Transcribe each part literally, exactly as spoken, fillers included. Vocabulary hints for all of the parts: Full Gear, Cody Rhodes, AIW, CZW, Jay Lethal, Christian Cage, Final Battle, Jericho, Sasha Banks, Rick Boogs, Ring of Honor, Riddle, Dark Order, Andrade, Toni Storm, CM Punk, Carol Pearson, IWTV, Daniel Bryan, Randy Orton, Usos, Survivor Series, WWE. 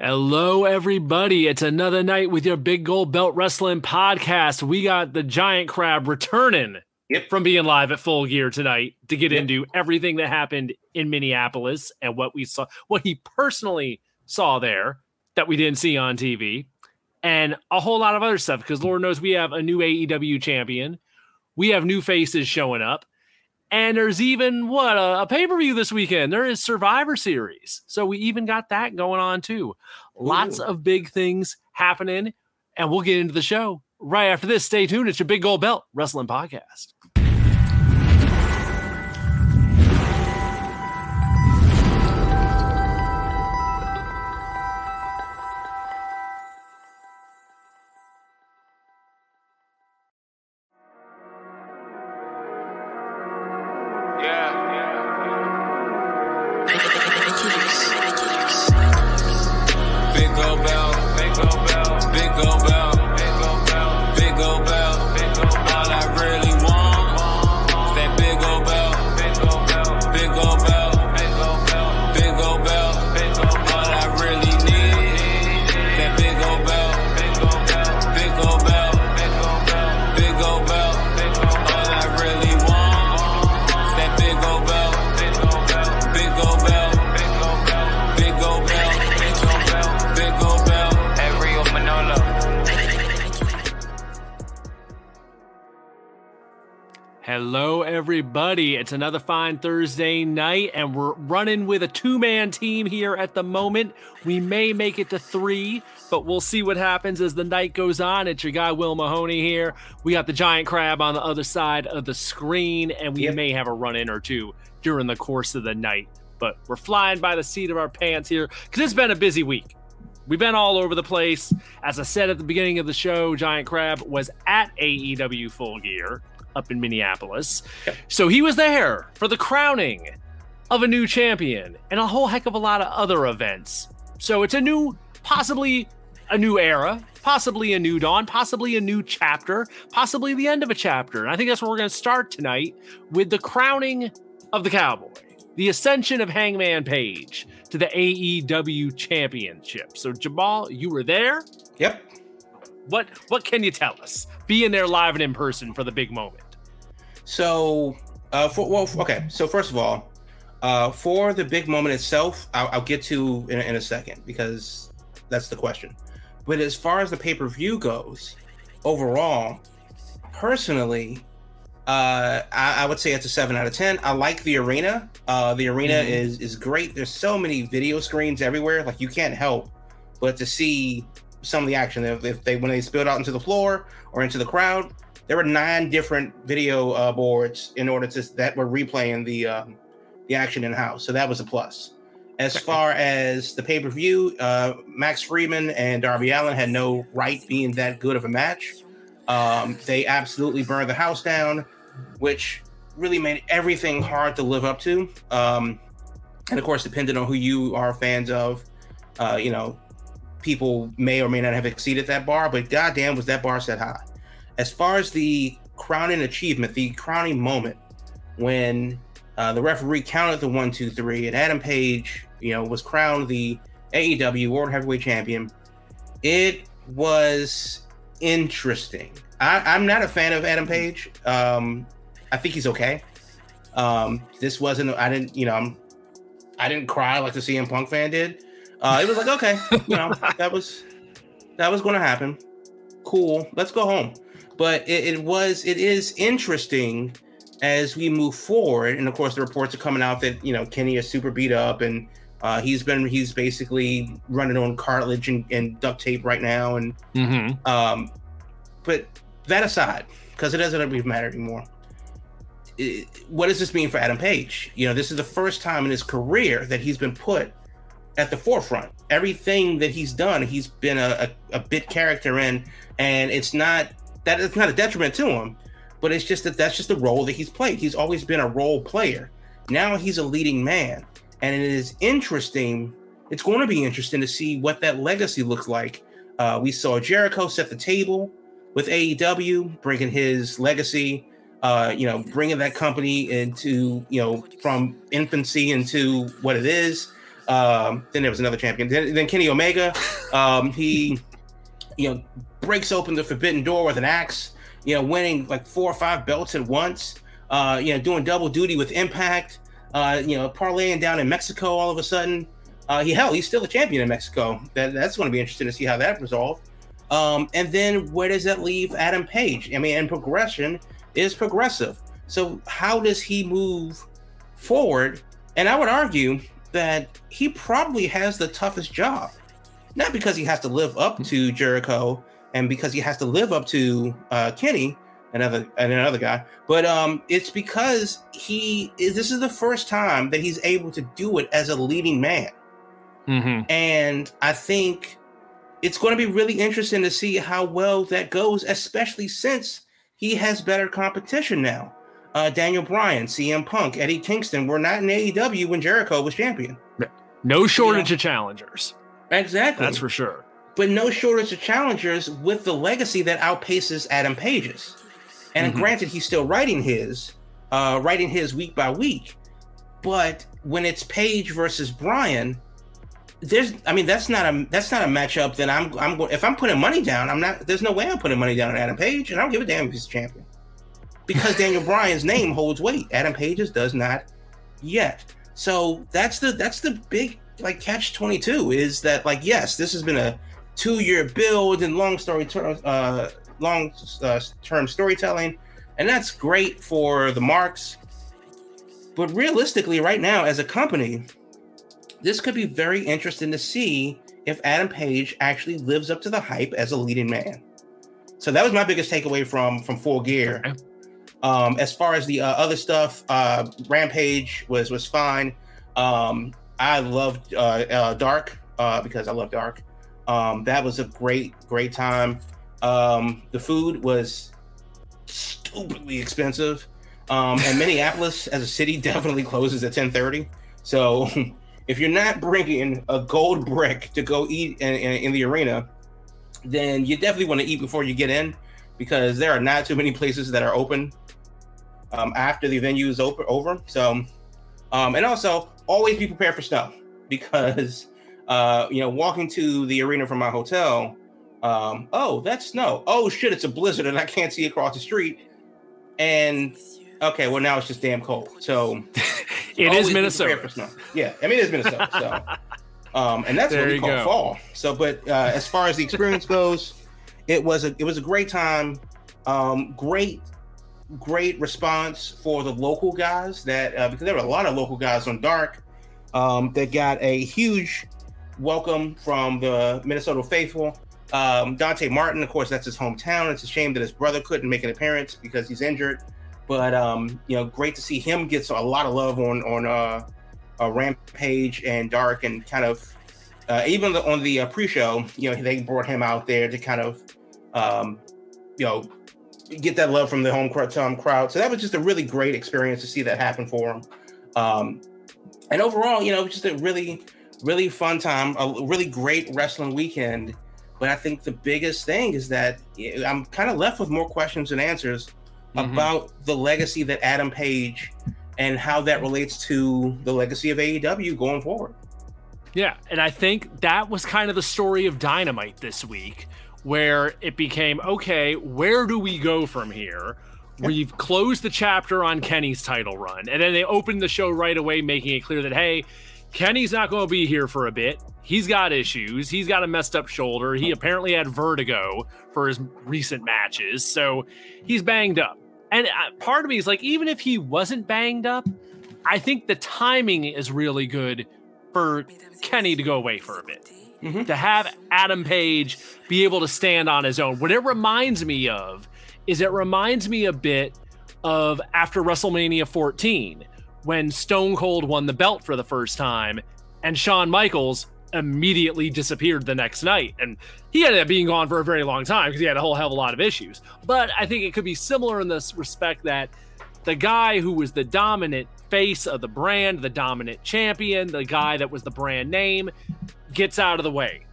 Hello, everybody. It's another night with your Big Gold Belt Wrestling podcast. We got the Giant Crab returning yep. from being live at Full Gear tonight to get yep. into everything that happened in Minneapolis and what we saw, what he personally saw there that we didn't see on T V, and a whole lot of other stuff, because Lord knows we have a new A E W champion. We have new faces showing up. And there's even, what, a, a pay-per-view this weekend. There is Survivor Series. So we even got that going on, too. Lots Ooh. Of big things happening, and we'll get into the show right after this. Stay tuned. It's your Big Gold Belt Wrestling Podcast. Hello, everybody. It's another fine Thursday night, and we're running with a two-man team here at the moment. We may make it to three, but we'll see what happens as the night goes on. It's your guy, Will Mahoney, here. We got the Giant Crab on the other side of the screen, and we yep. may have a run-in or two during the course of the night. But we're flying by the seat of our pants here, because it's been a busy week. We've been all over the place. As I said at the beginning of the show, Giant Crab was at A E W Full Gear up in Minneapolis. Yep. So he was there for the crowning of a new champion and a whole heck of a lot of other events. So it's a new, possibly a new era, possibly a new dawn, possibly a new chapter, possibly the end of a chapter. And I think that's where we're going to start tonight, with the crowning of the Cowboy, the ascension of Hangman Page to the A E W championship. So Jamal, you were there. Yep. What, what can you tell us, being there live and in person for the big moment? So, uh, for, well, okay. So first of all, uh, for the big moment itself, I'll, I'll get to in a, in a second, because that's the question. But as far as the pay-per-view goes, overall, personally, uh, I, I would say it's a seven out of ten. I like the arena. Uh, the arena mm-hmm. is is great. There's so many video screens everywhere. Like, you can't help but to see some of the action. If they, they when they spilled out into the floor or into the crowd, there were nine different video uh, boards in order to that were replaying the um, the action in house. So that was a plus. As far as the pay per view, uh, Max Freeman and Darby Allin had no right being that good of a match. Um, they absolutely burned the house down, which really made everything hard to live up to. Um, and of course, depending on who you are fans of, uh, you know. people may or may not have exceeded that bar, but goddamn was that bar set high. As far as the crowning achievement, the crowning moment, when uh, the referee counted the one, two, three, and Adam Page, you know, was crowned the A E W World Heavyweight Champion, it was interesting. I, I'm not a fan of Adam Page. Um, I think he's okay. Um, this wasn't, I didn't, you know, I'm, I didn't cry like the C M Punk fan did. Uh, it was like, okay, you know, that was that was going to happen. Cool, let's go home. But it, it was, it is interesting as we move forward, and of course, the reports are coming out that you know Kenny is super beat up, and uh, he's been he's basically running on cartilage and, and duct tape right now. And mm-hmm. um, but that aside, because it doesn't really matter anymore. It, what does this mean for Adam Page? You know, this is the first time in his career that he's been put at the forefront. Everything that he's done, he's been a, a, a bit character in, and it's not that it's not a detriment to him, but it's just that that's just the role that he's played. He's always been a role player. Now he's a leading man, and it is interesting. It's going to be interesting to see what that legacy looks like. Uh, we saw Jericho set the table with A E W, bringing his legacy, uh, you know, bringing that company into, you know, from infancy into what it is. Um, then there was another champion. Then, then Kenny Omega, um, he, you know, breaks open the forbidden door with an axe, you know, winning like four or five belts at once, uh, you know, doing double duty with Impact, uh, you know, parlaying down in Mexico all of a sudden. Uh, he, hell, he's still a champion in Mexico. That, that's going to be interesting to see how that resolved. Um, and then where does that leave Adam Page? I mean, and progression is progressive. So how does he move forward? And I would argue that he probably has the toughest job, not because he has to live up to Jericho and because he has to live up to uh, Kenny, another and another guy, but um, it's because he is. This is the first time that he's able to do it as a leading man, mm-hmm. and I think it's going to be really interesting to see how well that goes, especially since he has better competition now. Uh, Daniel Bryan, C M Punk, Eddie Kingston were not in A E W when Jericho was champion. No shortage yeah. of challengers. Exactly. That's for sure. But no shortage of challengers with the legacy that outpaces Adam Page's. And mm-hmm. granted, he's still writing his, uh, writing his week by week. But when it's Page versus Bryan, there's, I mean, that's not a that's not a matchup that I'm I'm if I'm putting money down, I'm not. There's no way I'm putting money down on Adam Page, and I don't give a damn if he's a champion. Because Daniel Bryan's name holds weight. Adam Page's does not yet. So that's the that's the big like catch twenty-two is that, like, yes, this has been a two-year build and long story ter- uh, long uh, term storytelling, and that's great for the marks. But realistically, right now as a company, this could be very interesting to see if Adam Page actually lives up to the hype as a leading man. So that was my biggest takeaway from from Full Gear. Okay. Um, as far as the uh, other stuff, uh, Rampage was was fine. Um, I loved uh, uh, Dark uh, because I love Dark. Um, that was a great, great time. Um, the food was stupidly expensive, um, and Minneapolis as a city definitely closes at ten thirty. So if you're not bringing a gold brick to go eat in, in, in the arena, then you definitely want to eat before you get in, because there are not too many places that are open um, after the venue is op- over. So, um, and also always be prepared for snow, because uh, you know, walking to the arena from my hotel, um, oh, that's snow. Oh shit, it's a blizzard and I can't see across the street. And okay, well now it's just damn cold. So it is Minnesota. For snow. Yeah, I mean it's Minnesota. So, um, and that's there what we call go. fall. So, but uh, as far as the experience goes, it was a it was a great time, um, great, great response for the local guys that uh, because there were a lot of local guys on Dark um, that got a huge welcome from the Minnesota faithful. Um, Dante Martin, of course, that's his hometown. It's a shame that his brother couldn't make an appearance because he's injured, but um, you know, great to see him get a lot of love on on uh, uh, Rampage and Dark, and kind of uh, even the, on the uh, pre-show, you know, they brought him out there to kind of. Um, you know, get that love from the home crowd, um, crowd. So that was just a really great experience to see that happen for him. Um, and overall, you know, just a really, really fun time, a really great wrestling weekend. But I think the biggest thing is that I'm kind of left with more questions and answers mm-hmm. about the legacy that Adam Page and how that relates to the legacy of A E W going forward. Yeah. And I think that was kind of the story of Dynamite this week, where it became, okay, where do we go from here? We've closed the chapter on Kenny's title run. And then they opened the show right away, making it clear that, hey, Kenny's not going to be here for a bit. He's got issues. He's got a messed up shoulder. He apparently had vertigo for his recent matches. So he's banged up. And part of me is like, even if he wasn't banged up, I think the timing is really good for Kenny to go away for a bit. Mm-hmm. To have Adam Page be able to stand on his own. What it reminds me of is it reminds me a bit of after WrestleMania fourteen, when Stone Cold won the belt for the first time and Shawn Michaels immediately disappeared the next night. And he ended up being gone for a very long time because he had a whole hell of a lot of issues. But I think it could be similar in this respect, that the guy who was the dominant face of the brand, the dominant champion, the guy that was the brand name, gets out of the way.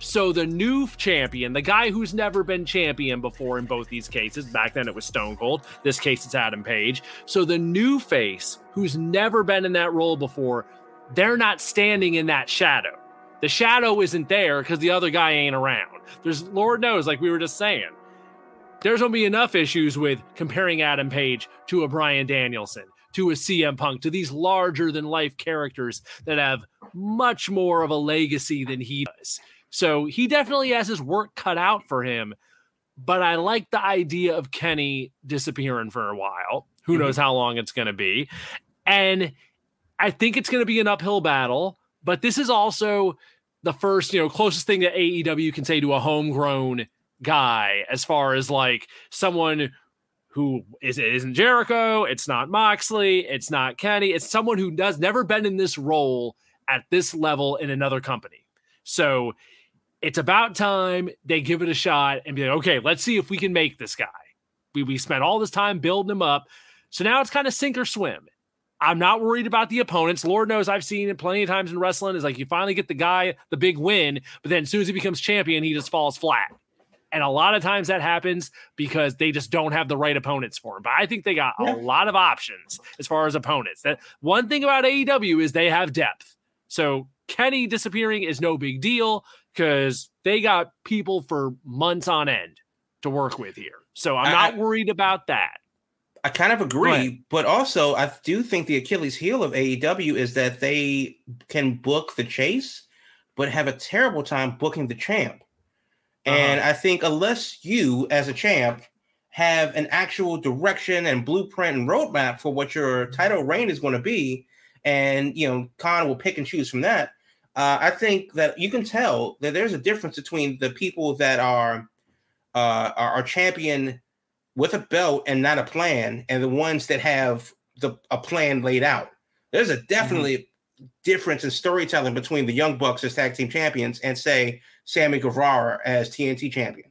So the new champion, the guy who's never been champion before in both these cases, back then it was Stone Cold, this case it's Adam Page. So the new face who's never been in that role before they're not standing in that shadow. The shadow isn't there because the other guy ain't around. There's, Lord knows, like we were just saying, there's going to be enough issues with comparing Adam Page to a Bryan Danielson, to a C M Punk, to these larger than life characters that have much more of a legacy than he does. So he definitely has his work cut out for him. But I like the idea of Kenny disappearing for a while. Who mm-hmm. knows how long it's going to be. And I think it's going to be an uphill battle. But this is also the first, you know, closest thing that A E W can say to a homegrown guy as far as like someone who is, it isn't Jericho. It's not Moxley. It's not Kenny. It's someone who does never been in this role at this level in another company. So it's about time they give it a shot and be like, okay, let's see if we can make this guy. We, we spent all this time building him up. So now it's kind of sink or swim. I'm not worried about the opponents. Lord knows I've seen it plenty of times in wrestling. It's like you finally get the guy, the big win, but then as soon as he becomes champion, he just falls flat. And a lot of times that happens because they just don't have the right opponents for him. But I think they got yeah. a lot of options as far as opponents. That one thing about A E W is they have depth. So Kenny disappearing is no big deal because they got people for months on end to work with here. So I'm not I, worried about that. I kind of agree, but also I do think the Achilles heel of A E W is that they can book the chase, but have a terrible time booking the champ. And uh-huh. I think unless you, as a champ, have an actual direction and blueprint and roadmap for what your title reign is going to be, and, you know, Khan will pick and choose from that, uh, I think that you can tell that there's a difference between the people that are uh, are, are champion with a belt and not a plan and the ones that have the a plan laid out. There's a definitely mm-hmm. difference in storytelling between the Young Bucks as tag team champions and, say, Sammy Guevara as T N T champion.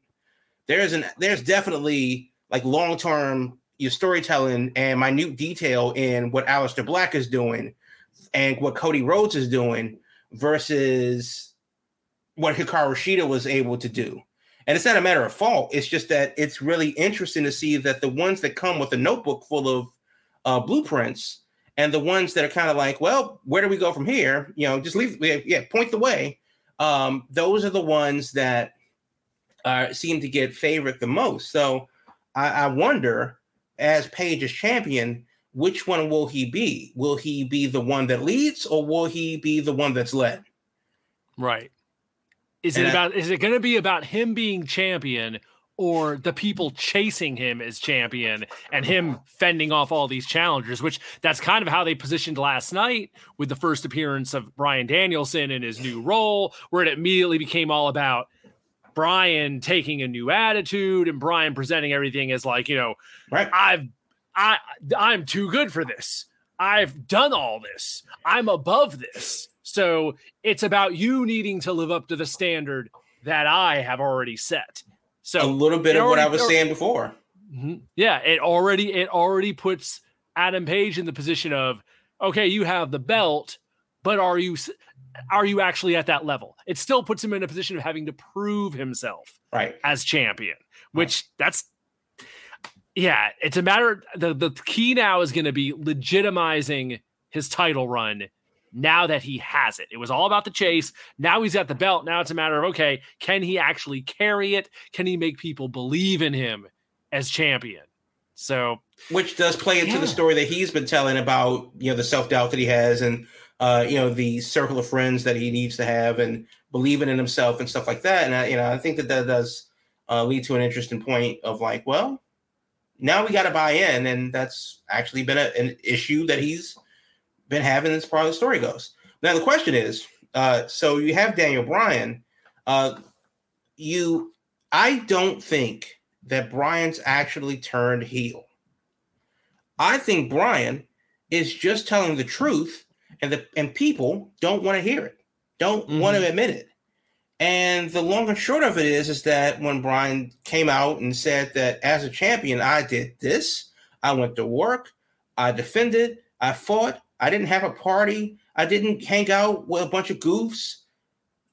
There's an there's definitely like long-term your storytelling and minute detail in what Aleister Black is doing and what Cody Rhodes is doing versus what Hikaru Shida was able to do. And it's not a matter of fault. It's just that it's really interesting to see that the ones that come with a notebook full of uh, blueprints and the ones that are kind of like, well, where do we go from here? You know, just leave. Yeah, point the way. Um, those are the ones that uh, seem to get favored the most. So I, I wonder, as Page is champion, which one will he be? Will he be the one that leads, or will he be the one that's led? Right. Is and it I, about? Is it going to be about him being champion, or the people chasing him as champion, and him fending off all these challengers? Which that's kind of how they positioned last night with the first appearance of Bryan Danielson in his new role, where it immediately became all about Bryan taking a new attitude and Bryan presenting everything as like, you know, right. I've I I'm too good for this. I've done all this. I'm above this. So it's about you needing to live up to the standard that I have already set. So a little bit of already, what I was already, saying before. Yeah, it already it already puts Adam Page in the position of, okay, you have the belt, but are you are you actually at that level? It still puts him in a position of having to prove himself right. as champion, which right. that's yeah, it's a matter the the key now is going to be legitimizing his title run. Now that he has it, it was all about the chase. Now he's got the belt. Now it's a matter of, okay, can he actually carry it? Can he make people believe in him as champion? So, which does play into yeah. the story that he's been telling about, you know, the self-doubt that he has and, uh, you know, the circle of friends that he needs to have and believing in himself and stuff like that. And I, you know, I think that that does uh, lead to an interesting point of like, well, now we got to buy in. And that's actually been a, an issue that he's been having as far as the story goes. Now the question is, uh, so you have Daniel Bryan. Uh, you, I don't think that Bryan's actually turned heel. I think Bryan is just telling the truth, and the and people don't want to hear it, don't mm-hmm. want to admit it. And the long and short of it is, is that when Bryan came out and said that as a champion, I did this, I went to work, I defended, I fought. I didn't have a party. I didn't hang out with a bunch of goofs.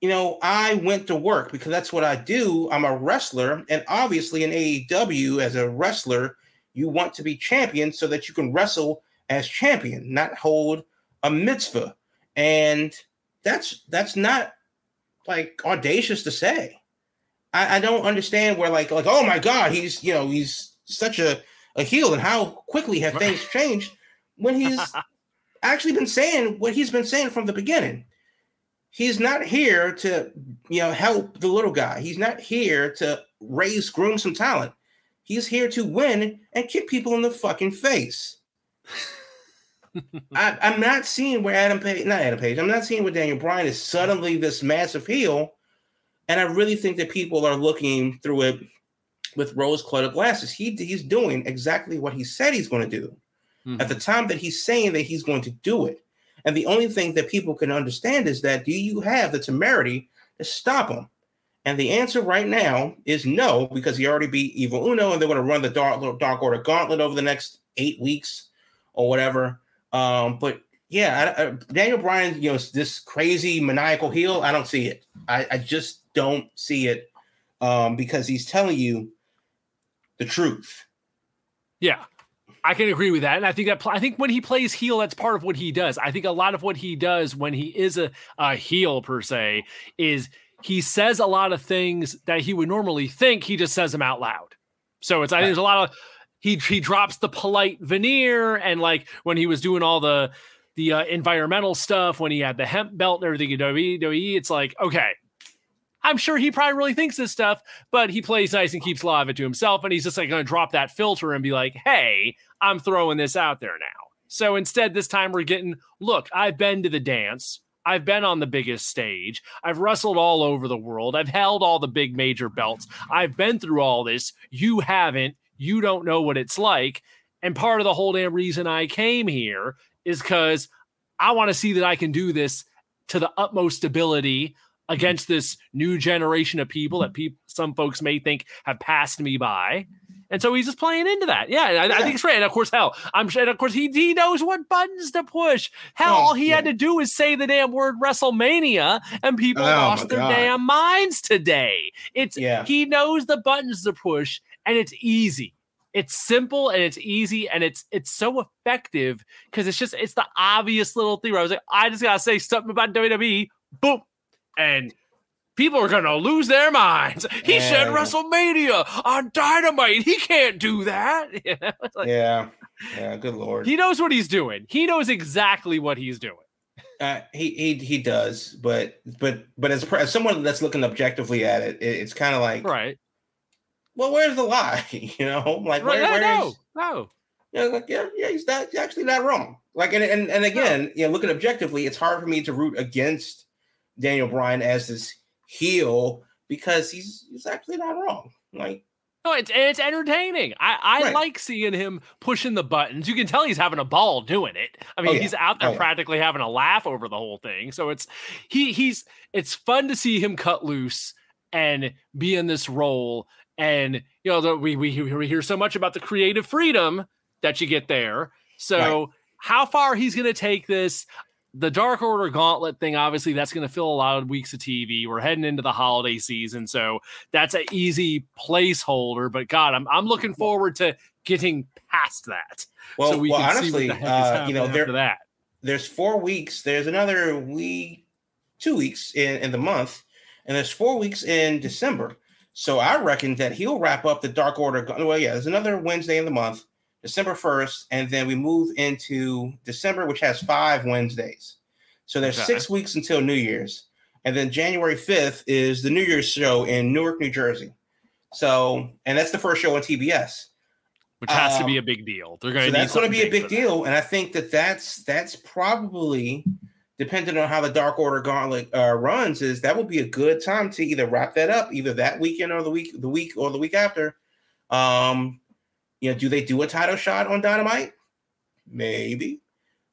You know, I went to work because that's what I do. I'm a wrestler. And obviously in A E W, as a wrestler, you want to be champion so that you can wrestle as champion, not hold a mitzvah. And that's that's not like audacious to say. I, I don't understand where like like oh my God, he's you know he's such a, a heel, and how quickly have things changed when he's actually been saying what he's been saying from the beginning. He's not here to you know help the little guy. He's not here to raise groom some talent. He's here to win and kick people in the fucking face. I, I'm not seeing where Adam Page, not Adam Page, I'm not seeing where Daniel Bryan is suddenly this massive heel. And I really think that people are looking through it with rose-colored glasses. He He's doing exactly what he said he's going to do mm-hmm. at the time that he's saying that he's going to do it. And the only thing that people can understand is that, do you have the temerity to stop him? And the answer right now is no, because he already beat Evil Uno, and they're going to run the Dark, Dark Order Gauntlet over the next eight weeks or whatever. Um, but yeah, I, I, Daniel Bryan, you know, this crazy maniacal heel, I don't see it. I, I just don't see it um, because he's telling you the truth. Yeah, I can agree with that. And I think that, I think when he plays heel, that's part of what he does. I think a lot of what he does when he is a, a heel per se is he says a lot of things that he would normally think. He just says them out loud. So it's, I think there's a lot of, He he drops the polite veneer, and like when he was doing all the the uh, environmental stuff, when he had the hemp belt and everything at W W E, it's like, okay, I'm sure he probably really thinks this stuff, but he plays nice and keeps a lot of it to himself, and he's just like going to drop that filter and be like, hey, I'm throwing this out there now. So instead, this time we're getting, look, I've been to the dance. I've been on the biggest stage. I've wrestled all over the world. I've held all the big major belts. I've been through all this. You haven't. You don't know what it's like. And part of the whole damn reason I came here is because I want to see that I can do this to the utmost ability against this new generation of people that people, some folks may think have passed me by. And so he's just playing into that. Yeah, I, yeah. I think it's right. And of course, hell, I'm sure. And of course, he he knows what buttons to push. Hell, oh, all he yeah. had to do is say the damn word WrestleMania, and people oh, lost their God. damn minds today. It's yeah. he knows the buttons to push. And it's easy. It's simple and it's easy and it's it's so effective because it's just it's the obvious little thing where I was like, I just gotta say something about W W E, boom, and people are gonna lose their minds. He yeah. said WrestleMania on Dynamite. He can't do that. You know? It's like, yeah, yeah. Good Lord. He knows what he's doing. He knows exactly what he's doing. Uh, he he he does, but but but as, as someone that's looking objectively at it, it it's kind of like right. Well, where's the lie? You know, like where, no, where's no, you know, like, yeah, yeah, he's not he's actually not wrong. Like, and and, and again, no. you know, looking objectively, it's hard for me to root against Daniel Bryan as this heel because he's he's actually not wrong. Like, no, it's it's entertaining. I, I right. like seeing him pushing the buttons. You can tell he's having a ball doing it. I mean, oh, yeah. he's out there oh, practically yeah. having a laugh over the whole thing. So it's he he's it's fun to see him cut loose and be in this role. And, you know, the, we, we we hear so much about the creative freedom that you get there. So right. how far he's going to take this, the Dark Order Gauntlet thing, obviously, that's going to fill a lot of weeks of T V. We're heading into the holiday season. So that's an easy placeholder. But, God, I'm I'm looking forward to getting past that. Well, so we well can honestly, see what the heck is uh, you know, there, after that. There's four weeks. There's another week, two weeks in, in the month. And there's four weeks in December. So I reckon that he'll wrap up the Dark Order. Well, yeah, there's another Wednesday in the month, December first, and then we move into December, which has five Wednesdays. So there's okay. six weeks until New Year's. And then January fifth is the New Year's show in Newark, New Jersey. So, and that's the first show on T B S. Which has um, to be a big deal. They're going to so that's going to be a big deal. That. And I think that that's, that's probably, depending on how the Dark Order Gauntlet uh, runs, is that would be a good time to either wrap that up, either that weekend or the week, the week or the week after. Um, you know, do they do a title shot on Dynamite? Maybe.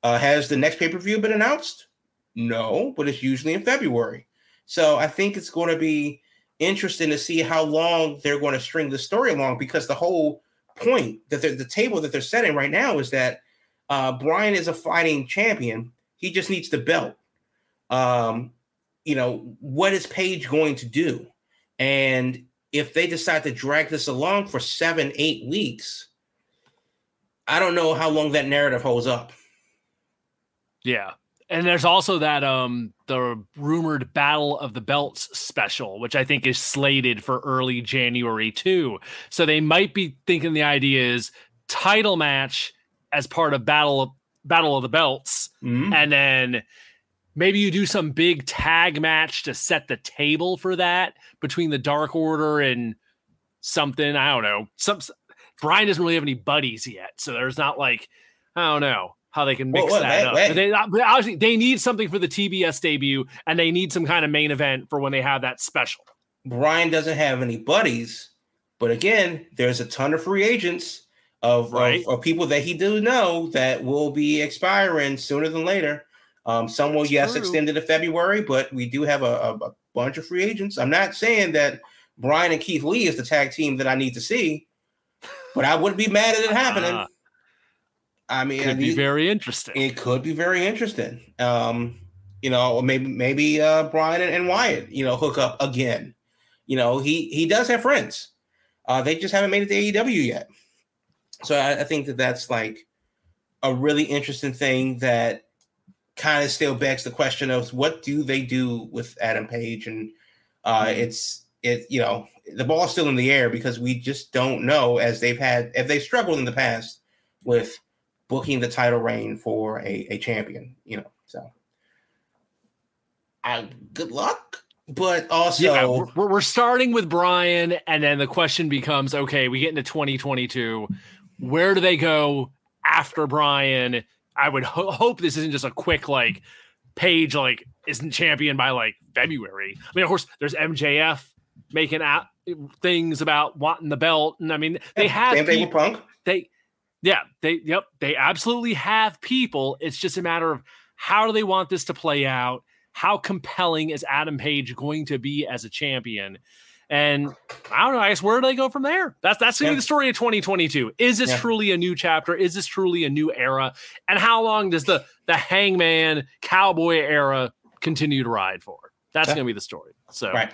Uh, has the next pay-per-view been announced? No, but it's usually in February. So I think it's going to be interesting to see how long they're going to string the story along, because the whole point that the table that they're setting right now is that uh, Bryan is a fighting champion. He just needs the belt. Um, you know, what is Paige going to do? And if they decide to drag this along for seven, eight weeks, I don't know how long that narrative holds up. Yeah. And there's also that um the rumored Battle of the Belts special, which I think is slated for early January too. So they might be thinking the idea is title match as part of Battle Battle of the Belts, mm-hmm. and then maybe you do some big tag match to set the table for that between the Dark Order and something. I don't know. Some Brian doesn't really have any buddies yet, so there's not like I don't know. How they can mix whoa, whoa, that wait, up. Wait. But they, but obviously, they need something for the T B S debut, and they need some kind of main event for when they have that special. Brian doesn't have any buddies, but again, there's a ton of free agents of, right. of, of people that he do know that will be expiring sooner than later. Um, some will, That's yes, true. extend to February, but we do have a, a, a bunch of free agents. I'm not saying that Brian and Keith Lee is the tag team that I need to see, but I wouldn't be mad at it happening. Uh. I mean, it'd be you, very interesting. It could be very interesting. Um, you know, maybe maybe uh, Brian and, and Wyatt, you know, hook up again. You know, he he does have friends. Uh, they just haven't made it to A E W yet. So I, I think that that's like a really interesting thing that kind of still begs the question of what do they do with Adam Page? And uh, mm-hmm. it's it you know the ball's still in the air because we just don't know as they've had if they struggled in the past with. Booking the title reign for a, a champion, you know. So, I, good luck, but also yeah, we're, we're starting with Brian, and then the question becomes: okay, we get into twenty twenty-two. Where do they go after Brian? I would ho- hope this isn't just a quick like Page like isn't champion by like February. I mean, of course, there's M J F making out things about wanting the belt, and I mean they have same thing with Punk. They. Yeah, they yep, they absolutely have people. It's just a matter of how do they want this to play out? How compelling is Adam Page going to be as a champion? And I don't know, I guess where do they go from there? That's that's gonna yeah. be the story of twenty twenty-two. Is this yeah. truly a new chapter? Is this truly a new era? And how long does the the Hangman Cowboy era continue to ride for? That's yeah. gonna be the story. So right.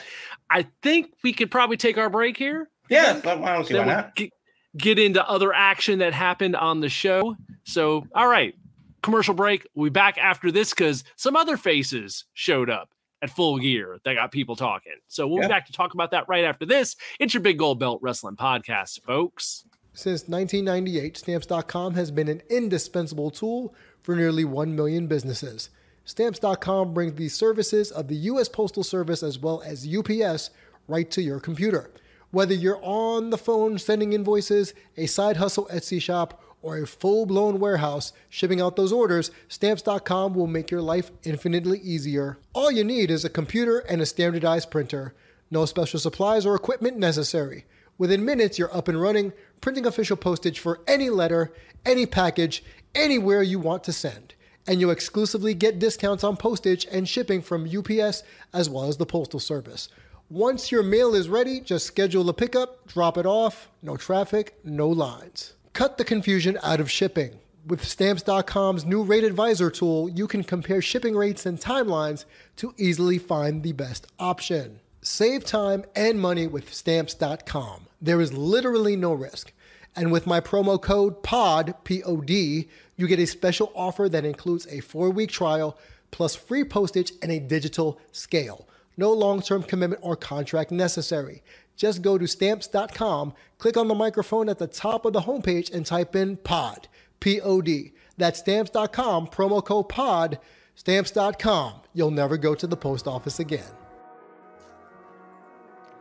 I think we could probably take our break here. Yeah, but I don't see why not. Get, get into other action that happened on the show. So, all right, commercial break. We'll be back after this because some other faces showed up at Full Gear that got people talking. So we'll yeah. be back to talk about that right after this. It's your Big Gold Belt Wrestling Podcast, folks. Since nineteen ninety-eight, Stamps dot com has been an indispensable tool for nearly one million businesses. Stamps dot com brings the services of the U S Postal Service as well as U P S right to your computer. Whether you're on the phone sending invoices, a side hustle Etsy shop, or a full-blown warehouse shipping out those orders, Stamps dot com will make your life infinitely easier. All you need is a computer and a standardized printer. No special supplies or equipment necessary. Within minutes, you're up and running, printing official postage for any letter, any package, anywhere you want to send. And you'll exclusively get discounts on postage and shipping from U P S as well as the Postal Service. Once your mail is ready, just schedule a pickup, drop it off, no traffic, no lines. Cut the confusion out of shipping. With Stamps dot com's new Rate Advisor tool, you can compare shipping rates and timelines to easily find the best option. Save time and money with Stamps dot com. There is literally no risk. And with my promo code POD, P O D, you get a special offer that includes a four-week trial, plus free postage and a digital scale. No long-term commitment or contract necessary. Just go to Stamps dot com, click on the microphone at the top of the homepage, and type in POD, P O D. That's Stamps dot com, promo code POD, Stamps dot com. You'll never go to the post office again.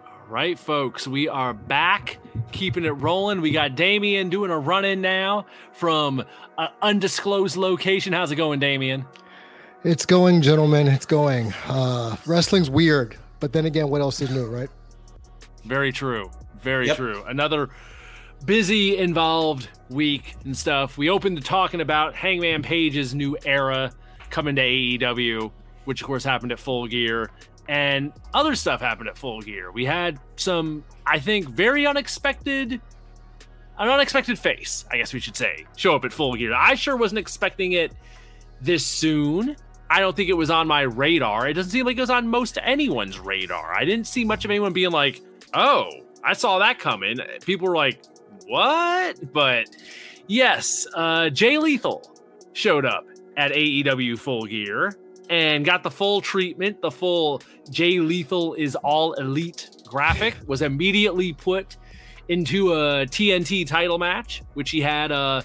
All right, folks, we are back, keeping it rolling. We got Damian doing a run-in now from an undisclosed location. How's it going, Damian? It's going, gentlemen. It's going. Uh, wrestling's weird, but then again, what else is new, right? Very true. Very yep. true. Another busy, involved week and stuff. We opened to talking about Hangman Page's new era coming to A E W, which, of course, happened at Full Gear. And other stuff happened at Full Gear. We had some, I think, very unexpected... an unexpected face, I guess we should say, show up at Full Gear. I sure wasn't expecting it this soon. I don't think it was on my radar. It doesn't seem like it was on most anyone's radar. I didn't see much of anyone being like, oh, I saw that coming. People were like, what? But yes, uh, Jay Lethal showed up at A E W Full Gear and got the full treatment. The full Jay Lethal is all elite graphic was immediately put into a T N T title match, which he had uh,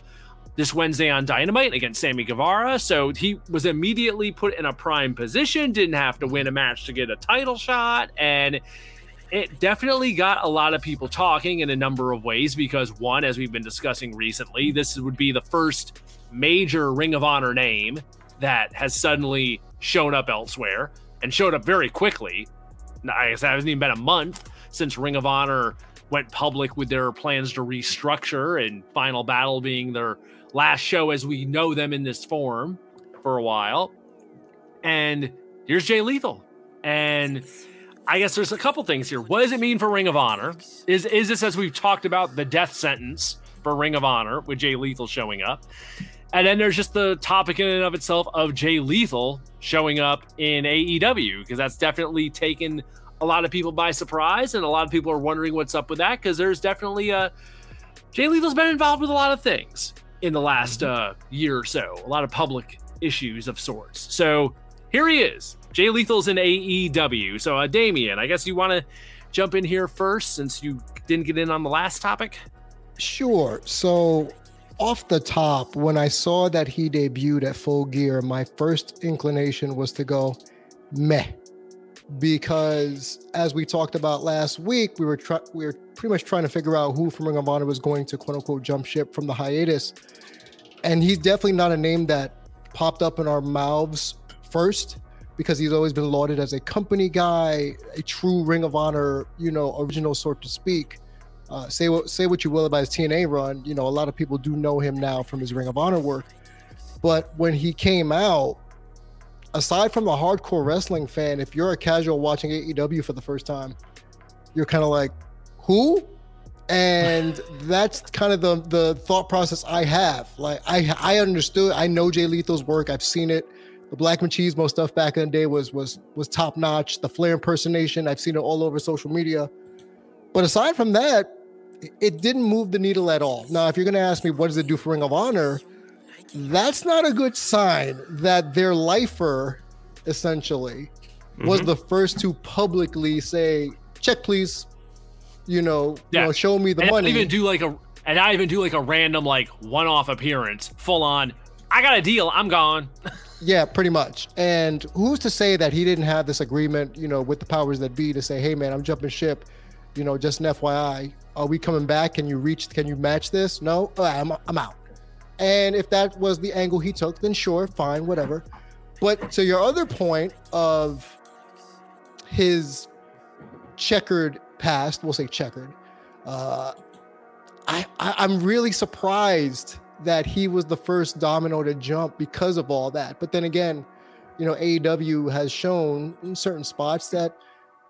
this Wednesday on Dynamite against Sammy Guevara. So he was immediately put in a prime position, didn't have to win a match to get a title shot. And it definitely got a lot of people talking in a number of ways because, one, as we've been discussing recently, this would be the first major Ring of Honor name that has suddenly shown up elsewhere and showed up very quickly. I guess it hasn't even been a month since Ring of Honor went public with their plans to restructure, and Final Battle being their last show as we know them in this form for a while. And here's Jay Lethal. And I guess there's a couple things here. What does it mean for Ring of Honor? Is, is this, as we've talked about, the death sentence for Ring of Honor with Jay Lethal showing up? And then there's just the topic in and of itself of Jay Lethal showing up in A E W, because that's definitely taken a lot of people by surprise, and a lot of people are wondering what's up with that, because there's definitely a... Jay Lethal's been involved with a lot of things in the last uh, year or so, a lot of public issues of sorts. So here he is. Jay Lethal's in A E W. So uh, Damian, I guess you want to jump in here first since you didn't get in on the last topic? Sure. So... Off the top, when I saw that he debuted at Full Gear, my first inclination was to go, meh. Because as we talked about last week, we were try- we were pretty much trying to figure out who from Ring of Honor was going to quote unquote jump ship from the hiatus. And he's definitely not a name that popped up in our mouths first, because he's always been lauded as a company guy, a true Ring of Honor, you know, original, so to speak. Uh, say what say what you will about his T N A run. You know, a lot of people do know him now from his Ring of Honor work. But when he came out, aside from a hardcore wrestling fan, if you're a casual watching A E W for the first time, you're kind of like, who? And that's kind of the the thought process I have. Like, I I understood. I know Jay Lethal's work. I've seen it. The Black Machismo stuff back in the day was was was top notch. The Flair impersonation, I've seen it all over social media. But aside from that, it didn't move the needle at all. Now, if you're going to ask me, what does it do for Ring of Honor? That's not a good sign that their lifer, essentially, mm-hmm. was the first to publicly say, check, please, you know, yeah. you know show me the and money. I even do like a, and I even do like a random, like one-off appearance, full on, I got a deal, I'm gone. Yeah, pretty much. And who's to say that he didn't have this agreement, you know, with the powers that be to say, hey, man, I'm jumping ship. You know, just an F Y I, are we coming back? Can you reach? Can you match this? No, I'm, I'm out. And if that was the angle he took, then sure, fine, whatever. But to your other point of his checkered past, we'll say checkered, uh, I, I, I'm really surprised that he was the first domino to jump because of all that. But then again, you know, A E W has shown in certain spots that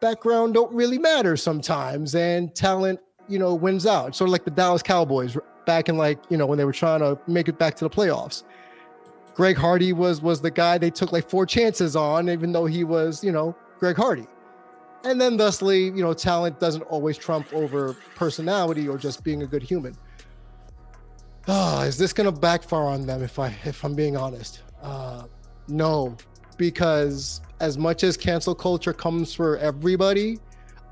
background don't really matter sometimes, and talent, you know, wins out. Sort of like the Dallas Cowboys back in, like, you know, when they were trying to make it back to the playoffs. Greg Hardy was was the guy they took like four chances on, even though he was, you know, Greg Hardy. And then thusly, you know, talent doesn't always trump over personality or just being a good human. Ah, oh, is this gonna backfire on them if I if I'm being honest? Uh, no, because as much as cancel culture comes for everybody,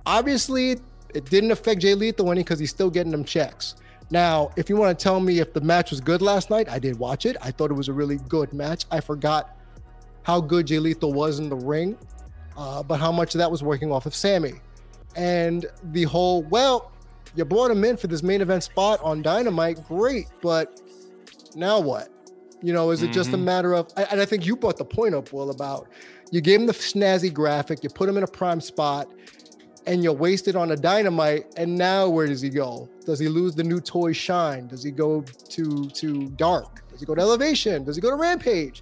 obviously it didn't affect Jay Lethal any, because he's still getting them checks. Now, if you want to tell me if the match was good last night, I did watch it. I thought it was a really good match. I forgot how good Jay Lethal was in the ring, uh, but how much of that was working off of Sammy. And the whole, well, you brought him in for this main event spot on Dynamite, great, but now what? You know, is it mm-hmm. just a matter of, and I think you brought the point up, Will, about you gave him the snazzy graphic, you put him in a prime spot, and you wasted on a Dynamite, and now where does he go? Does he lose the new toy shine? Does he go to, to Dark? Does he go to Elevation? Does he go to Rampage?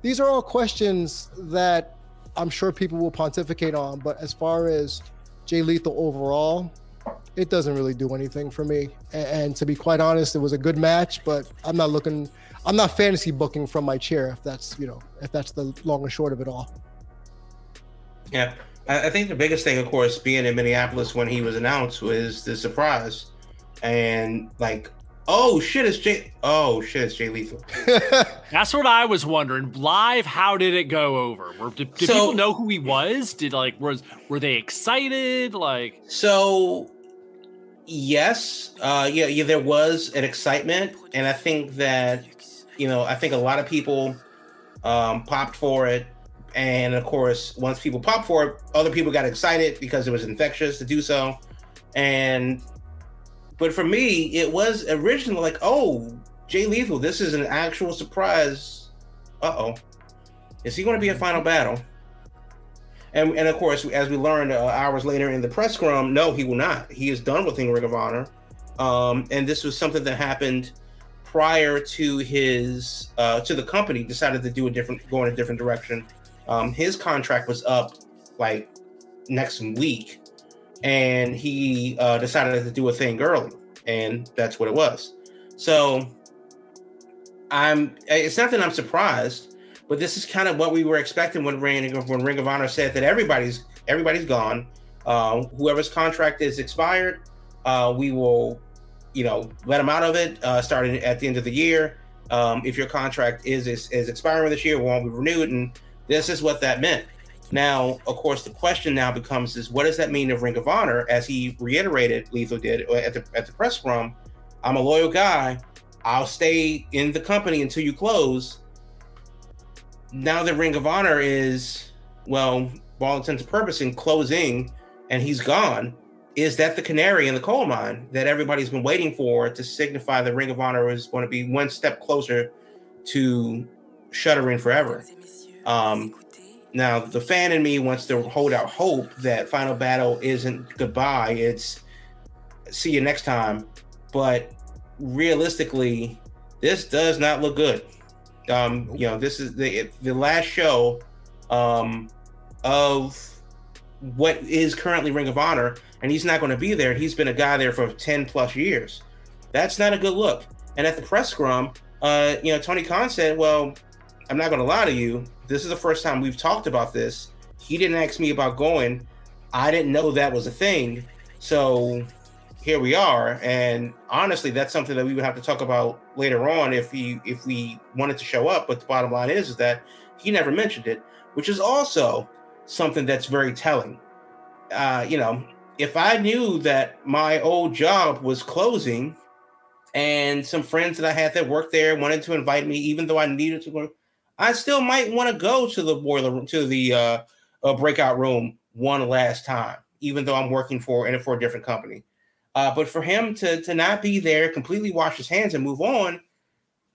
These are all questions that I'm sure people will pontificate on, but as far as Jay Lethal overall, it doesn't really do anything for me. And, and to be quite honest, it was a good match, but I'm not looking... I'm not fantasy booking from my chair, if that's, you know, if that's the long and short of it all. Yeah, I think the biggest thing, of course, being in Minneapolis when he was announced was the surprise. And like Oh shit! It's Jay. Oh shit! It's Jay Lethal. That's what I was wondering. Live, how did it go over? Were, did did so, people know who he was? Did like was were they excited? Like so, yes, uh, yeah, yeah. There was an excitement, and I think that you know, I think a lot of people um, popped for it, and of course, once people popped for it, other people got excited because it was infectious to do so, and. But for me, it was originally like, oh, Jay Lethal, this is an actual surprise. Uh-oh. Is he going to be a Final Battle? And and of course, as we learned uh, hours later in the press scrum, no, he will not. He is done with Ring of Honor. Um, and this was something that happened prior to his, uh, to the company decided to do a different, go in a different direction. Um, his contract was up like next week. And he uh, decided to do a thing early, and that's what it was. So I'm it's not that I'm surprised, but this is kind of what we were expecting when Ring of, when Ring of Honor said that everybody's everybody's gone. Uh, whoever's contract is expired, uh, we will, you know, let them out of it uh, starting at the end of the year. Um, if your contract is, is is expiring this year, it won't be renewed, and this is what that meant. Now, of course, the question now becomes is what does that mean of Ring of Honor? As he reiterated, Lethal did at the at the press scrum, I'm a loyal guy. I'll stay in the company until you close. Now that Ring of Honor is, well, for all intents and purposes, in closing, and he's gone, is that the canary in the coal mine that everybody's been waiting for to signify that Ring of Honor is going to be one step closer to shuttering forever? Um, Now, the fan in me wants to hold out hope that Final Battle isn't goodbye. It's see you next time. But realistically, this does not look good. Um, you know, this is the the last show um, of what is currently Ring of Honor, and he's not going to be there. He's been a guy there for ten plus years. That's not a good look. And at the press scrum, uh, you know, Tony Khan said, well, I'm not going to lie to you. This is the first time we've talked about this. He didn't ask me about going. I didn't know that was a thing. So here we are. And honestly, that's something that we would have to talk about later on if we if we wanted to show up. But the bottom line is, is that he never mentioned it, which is also something that's very telling. Uh, you know, if I knew that my old job was closing and some friends that I had that worked there wanted to invite me, even though I needed to go, I still might want to go to the boiler room, to the uh, uh, breakout room one last time, even though I'm working for and for a different company. Uh, but for him to to not be there, completely wash his hands and move on,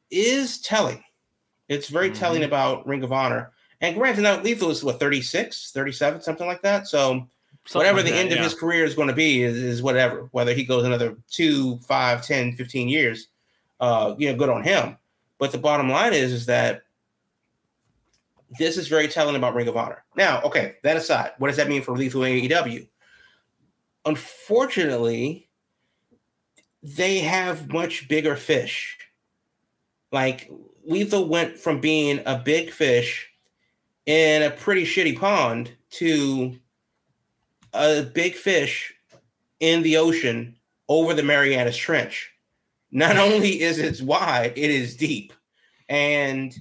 is telling. It's very mm-hmm. telling about Ring of Honor. And granted, now Lethal is what thirty-six, thirty-seven, something like that. So something whatever like the that, end yeah. of his career is going to be is, is whatever. Whether he goes another two, five, ten, fifteen years, uh, you know, good on him. But the bottom line is, is that. This is very telling about Ring of Honor. Now, okay, that aside, what does that mean for Lethal and A E W? Unfortunately, they have much bigger fish. Like, Lethal went from being a big fish in a pretty shitty pond to a big fish in the ocean over the Marianas Trench. Not only is it wide, it is deep. And...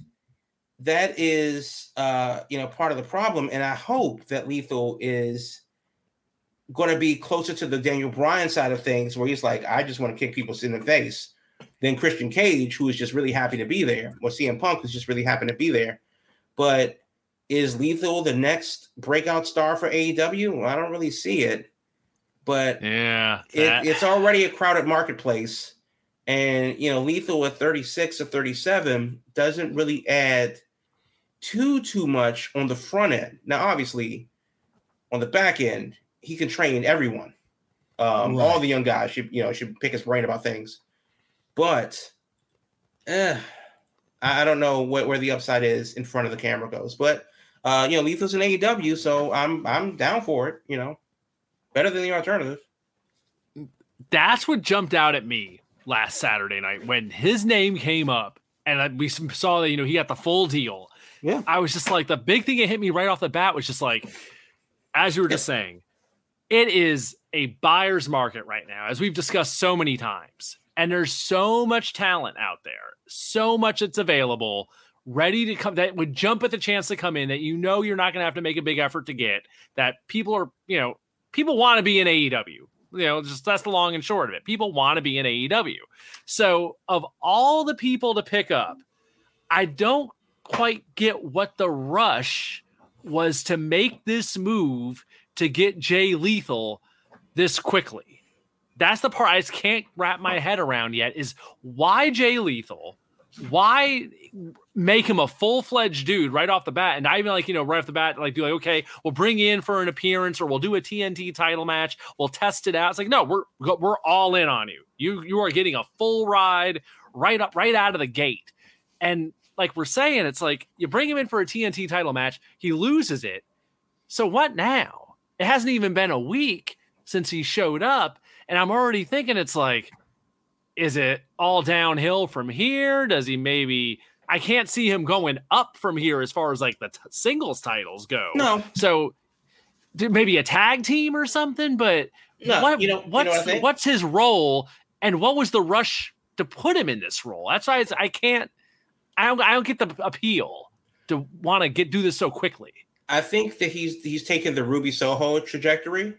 that is, uh, you know, part of the problem. And I hope that Lethal is going to be closer to the Daniel Bryan side of things where he's like, I just want to kick people in the face. Then Christian Cage, who is just really happy to be there, or C M Punk is just really happy to be there. But is Lethal the next breakout star for A E W? Well, I don't really see it. But yeah, it, it's already a crowded marketplace. And, you know, Lethal at thirty-six or thirty-seven doesn't really add too, too much on the front end. Now, obviously, on the back end, he can train everyone. Um, right. All the young guys should, you know, should pick his brain about things. But eh, I don't know what, where the upside is in front of the camera goes. But, uh, you know, Lethal's in A E W, so I'm I'm down for it, you know. Better than the alternative. That's what jumped out at me. Last Saturday night when his name came up and we saw that, you know, he got the full deal. Yeah. I was just like, the big thing that hit me right off the bat was just like, as you were just saying, it is a buyer's market right now, as we've discussed so many times. And there's so much talent out there, so much that's available, ready to come, that would jump at the chance to come in, that you know you're not going to have to make a big effort to get, that people are, you know, people want to be in A E W. You know, just that's the long and short of it. People want to be in A E W. So of all the people to pick up, I don't quite get what the rush was to make this move to get Jay Lethal this quickly. That's the part I just can't wrap my head around yet, is why Jay Lethal? Why make him a full-fledged dude right off the bat? And not even like, you know, right off the bat, like, be like, okay, we'll bring you in for an appearance, or we'll do a T N T title match. We'll test it out. It's like, no, we're we're all in on you. You you are getting a full ride right up, right out of the gate. And like we're saying, it's like you bring him in for a T N T title match, he loses it. So what now? It hasn't even been a week since he showed up, and I'm already thinking it's like, is it all downhill from here? Does he maybe? I can't see him going up from here as far as like the t- singles titles go. No. So maybe a tag team or something. But no, what, you know, what's you know what I mean? What's his role, and what was the rush to put him in this role? That's why it's, I can't. I don't, I don't get the appeal to want to get do this so quickly. I think that he's he's taken the Ruby Soho trajectory,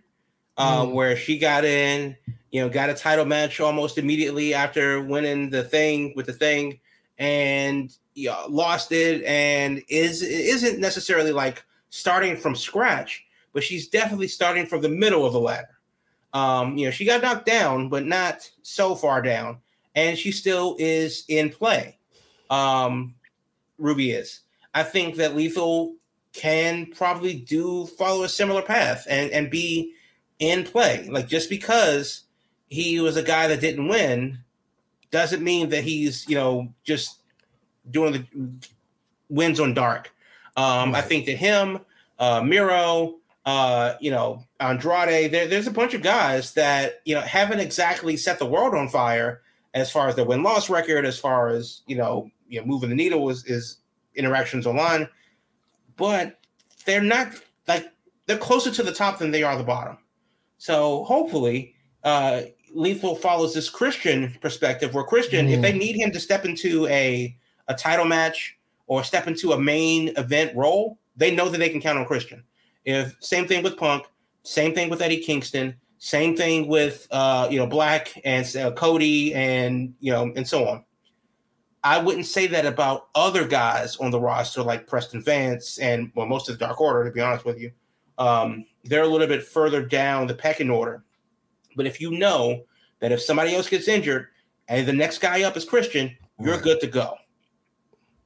um, mm. where she got in, you know, got a title match almost immediately after winning the thing with the thing, and you know, lost it, and is isn't necessarily like starting from scratch, but she's definitely starting from the middle of the ladder. Um, you know, she got knocked down, but not so far down, and she still is in play. Um, Ruby is. I think that Lethal can probably do follow a similar path and, and be in play. Like, just because he was a guy that didn't win doesn't mean that he's, you know, just doing the wins on dark. Um, I think that him, uh, Miro, uh, you know, Andrade, there, there's a bunch of guys that, you know, haven't exactly set the world on fire as far as their win-loss record, as far as, you know, you know, moving the needle is, is interactions online, but they're not like they're closer to the top than they are the bottom. So hopefully, uh, Lethal follows this Christian perspective where Christian, mm. if they need him to step into a, a title match or step into a main event role, they know that they can count on Christian. If same thing with Punk, same thing with Eddie Kingston, same thing with, uh, you know, Black and uh, Cody and, you know, and so on. I wouldn't say that about other guys on the roster like Preston Vance and, well, most of the Dark Order, to be honest with you. Um, they're a little bit further down the pecking order. But if you know that if somebody else gets injured and the next guy up is Christian, you're good to go.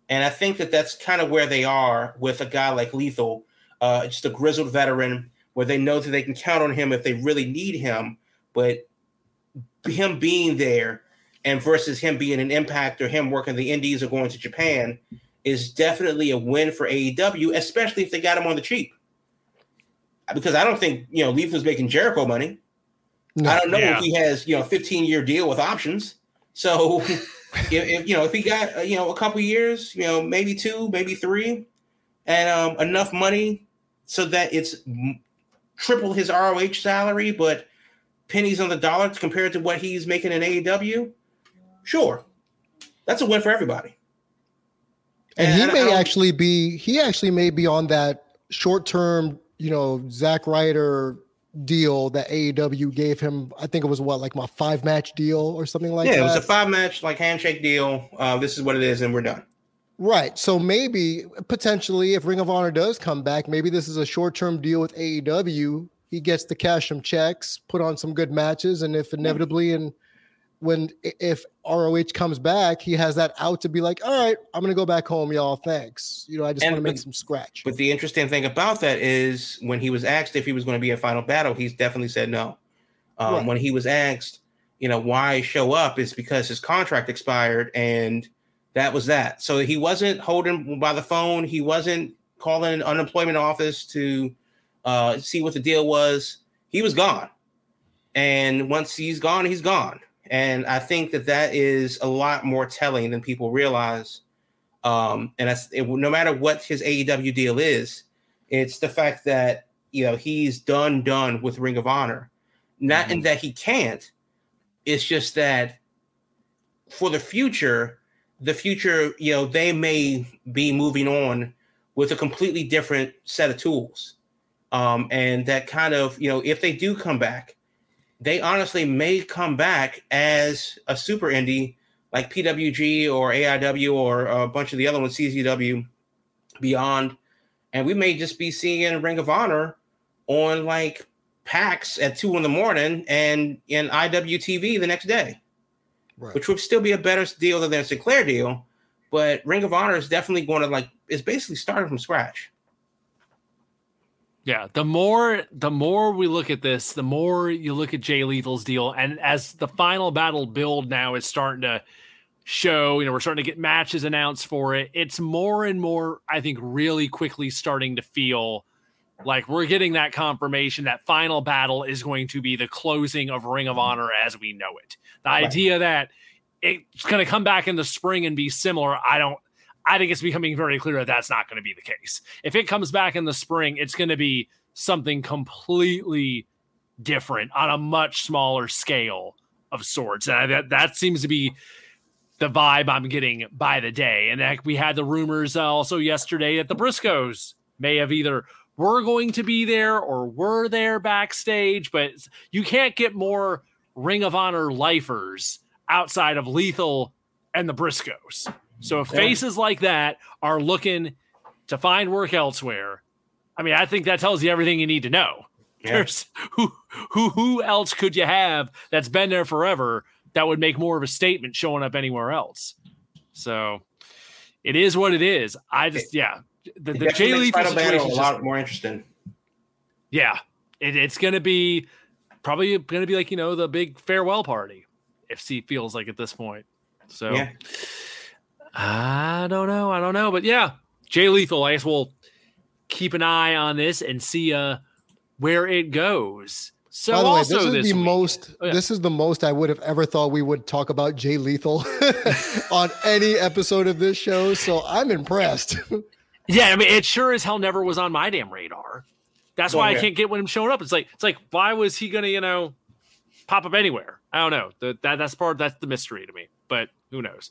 And I think that that's kind of where they are with a guy like Lethal, uh, just a grizzled veteran, where they know that they can count on him if they really need him, but him being there and versus him being an Impact or him working the Indies or going to Japan is definitely a win for A E W, especially if they got him on the cheap. Because I don't think, you know, Lethal's making Jericho money. No, I don't know yeah. if he has, you know, a fifteen-year deal with options. So, if, if, you know, if he got, you know, a couple years, you know, maybe two, maybe three, and um, enough money so that it's triple his R O H salary, but pennies on the dollar compared to what he's making in A E W, sure, that's a win for everybody. And, and he may actually be, he actually may be on that short-term, you know, Zack Ryder deal that A E W gave him. I think it was what, like my five match deal or something like yeah, that. Yeah, it was a five match, like handshake deal. Uh, this is what it is, and we're done. Right. So maybe potentially if Ring of Honor does come back, maybe this is a short-term deal with A E W. He gets to cash some checks, put on some good matches. And if inevitably, and when, if R O H comes back, he has that out to be like, all right, I'm going to go back home. Y'all. Thanks. You know, I just want to make some scratch. But the interesting thing about that is when he was asked if he was going to be in Final Battle, he's definitely said no. Um, right. When he was asked, you know, why show up, is because his contract expired and that was that. So he wasn't holding by the phone. He wasn't calling an unemployment office to uh, see what the deal was. He was gone. And once he's gone, he's gone. And I think that that is a lot more telling than people realize. Um, and I, it, no matter what his A E W deal is, it's the fact that, you know, he's done, done with Ring of Honor. Not mm-hmm. in that he can't. It's just that for the future, the future, you know, they may be moving on with a completely different set of tools. Um, and that kind of, you know, if they do come back, they honestly may come back as a super indie like P W G or A I W or a bunch of the other ones, C Z W, Beyond. And we may just be seeing Ring of Honor on like PAX at two in the morning and in I W T V the next day, right. Which would still be a better deal than the Sinclair deal. But Ring of Honor is definitely going to like, it's basically starting from scratch. Yeah, the more the more we look at this, the more you look at Jay Lethal's deal, and as the Final Battle build now is starting to show, you know, we're starting to get matches announced for it. It's more and more, I think, really quickly starting to feel like we're getting that confirmation that Final Battle is going to be the closing of Ring of Honor as we know it. The right. idea that it's going to come back in the spring and be similar, I don't. I think it's becoming very clear that that's not going to be the case. If it comes back in the spring, it's going to be something completely different on a much smaller scale of sorts. And I, that, that seems to be the vibe I'm getting by the day. And that, we had the rumors uh, also yesterday that the Briscoes may have either were going to be there or were there backstage, but you can't get more Ring of Honor lifers outside of Lethal and the Briscoes. So if faces like that are looking to find work elsewhere, I mean, I think that tells you everything you need to know. Yeah. There's who, who, who else could you have that's been there forever that would make more of a statement showing up anywhere else? So it is what it is. I just, it, yeah. The, the Jay Lethal situation is a lot more interesting. Yeah. It, it's going to be probably going to be like, you know, the big farewell party if C feels like at this point. So yeah. I don't know. I don't know. But yeah, Jay Lethal, I guess we'll keep an eye on this and see uh, where it goes. So by the also way, this is this the week, most oh, yeah. this is the most I would have ever thought we would talk about Jay Lethal on any episode of this show. So I'm impressed. Yeah, I mean, it sure as hell never was on my damn radar. That's oh, why yeah. I can't get when him showing up. It's like it's like why was he gonna, you know, pop up anywhere? I don't know. The, that that's part that's the mystery to me. But who knows?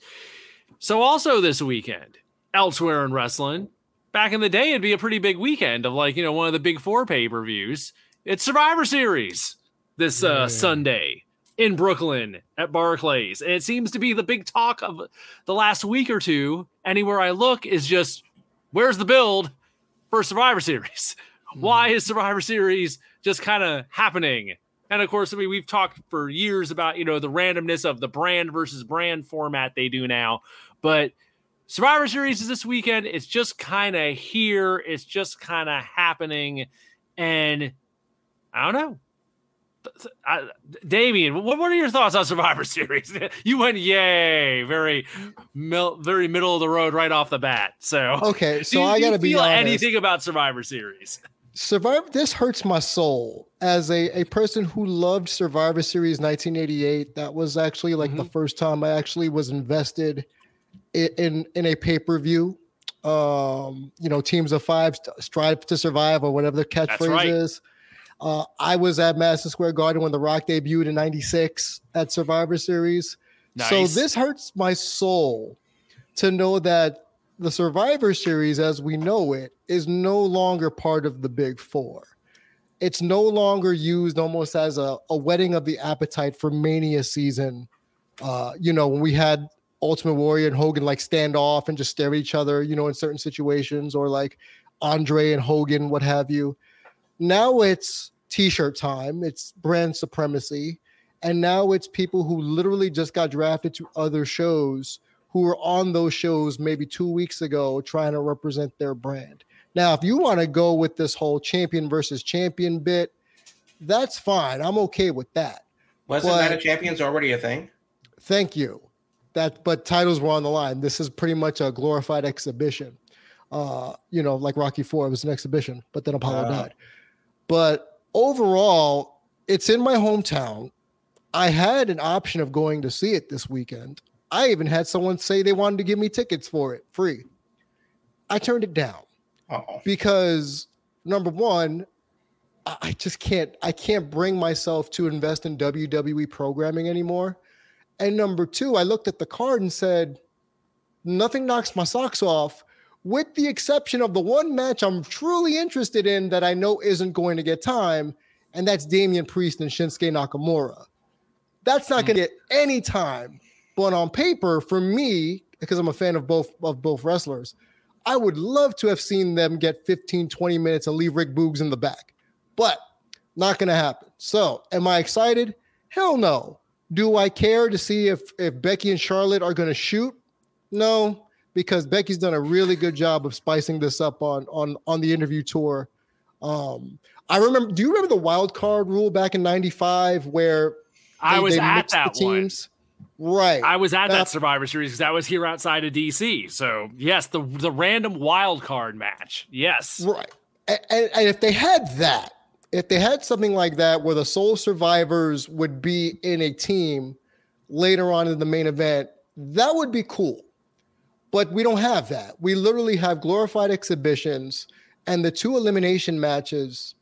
So also this weekend, elsewhere in wrestling, back in the day, it'd be a pretty big weekend of like, you know, one of the big four pay-per-views. It's Survivor Series this uh, yeah. Sunday in Brooklyn at Barclays. And it seems to be the big talk of the last week or two. Anywhere I look is just, where's the build for Survivor Series? Mm. Why is Survivor Series just kind of happening? And of course, I mean, we've talked for years about, you know, the randomness of the brand versus brand format they do now. But Survivor Series is this weekend. It's just kind of here. It's just kind of happening. And I don't know. I, Damian, what, what are your thoughts on Survivor Series? You went, yay, very, mil, very middle of the road right off the bat. So, okay. So, do you, I got to be honest. Anything about Survivor Series? Survivor, this hurts my soul as a, a person who loved Survivor Series nineteen eighty-eight. That was actually like mm-hmm. the first time I actually was invested in in, in a pay-per-view. Um, you know, teams of five st- strive to survive or whatever the catchphrase right. is. Uh, I was at Madison Square Garden when The Rock debuted in ninety-six at Survivor Series. Nice. So this hurts my soul to know that the Survivor Series, as we know it, is no longer part of the Big Four. It's no longer used almost as a, a whetting of the appetite for Mania season. Uh, you know, when we had Ultimate Warrior and Hogan like stand off and just stare at each other, you know, in certain situations, or like Andre and Hogan, what have you. Now it's t-shirt time. It's brand supremacy. And now it's people who literally just got drafted to other shows who were on those shows maybe two weeks ago trying to represent their brand. Now, if you want to go with this whole champion versus champion bit, that's fine. I'm okay with that. Wasn't that a champion's already a thing? Thank you. That, but titles were on the line. This is pretty much a glorified exhibition. Uh, you know, like Rocky four, it was an exhibition, but then Apollo uh. died. But overall, it's in my hometown. I had an option of going to see it this weekend. I even had someone say they wanted to give me tickets for it free. I turned it down Uh-oh. because number one, I just can't, I can't bring myself to invest in W W E programming anymore. And number two, I looked at the card and said, nothing knocks my socks off, with the exception of the one match I'm truly interested in that I know isn't going to get time, and that's Damian Priest and Shinsuke Nakamura. That's not going to get any time. But on paper, for me, because I'm a fan of both of both wrestlers, I would love to have seen them get fifteen, twenty minutes and leave Rick Boogs in the back. But not going to happen. So am I excited? Hell no. Do I care to see if, if Becky and Charlotte are going to shoot? No, because Becky's done a really good job of spicing this up on, on, on the interview tour. Um, I remember, do you remember the wild card rule back in ninety-five where I they, was they at that the teams? One. Right. I was at that, that Survivor Series because I was here outside of D C. So yes, the, the random wild card match. Yes. Right. And, and, and if they had that, if they had something like that where the sole survivors would be in a team later on in the main event, that would be cool. But we don't have that. We literally have glorified exhibitions and the two elimination matches.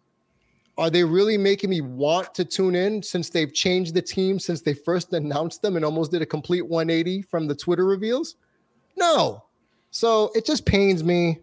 Are they really making me want to tune in since they've changed the team since they first announced them and almost did a complete one eighty from the Twitter reveals? No. So it just pains me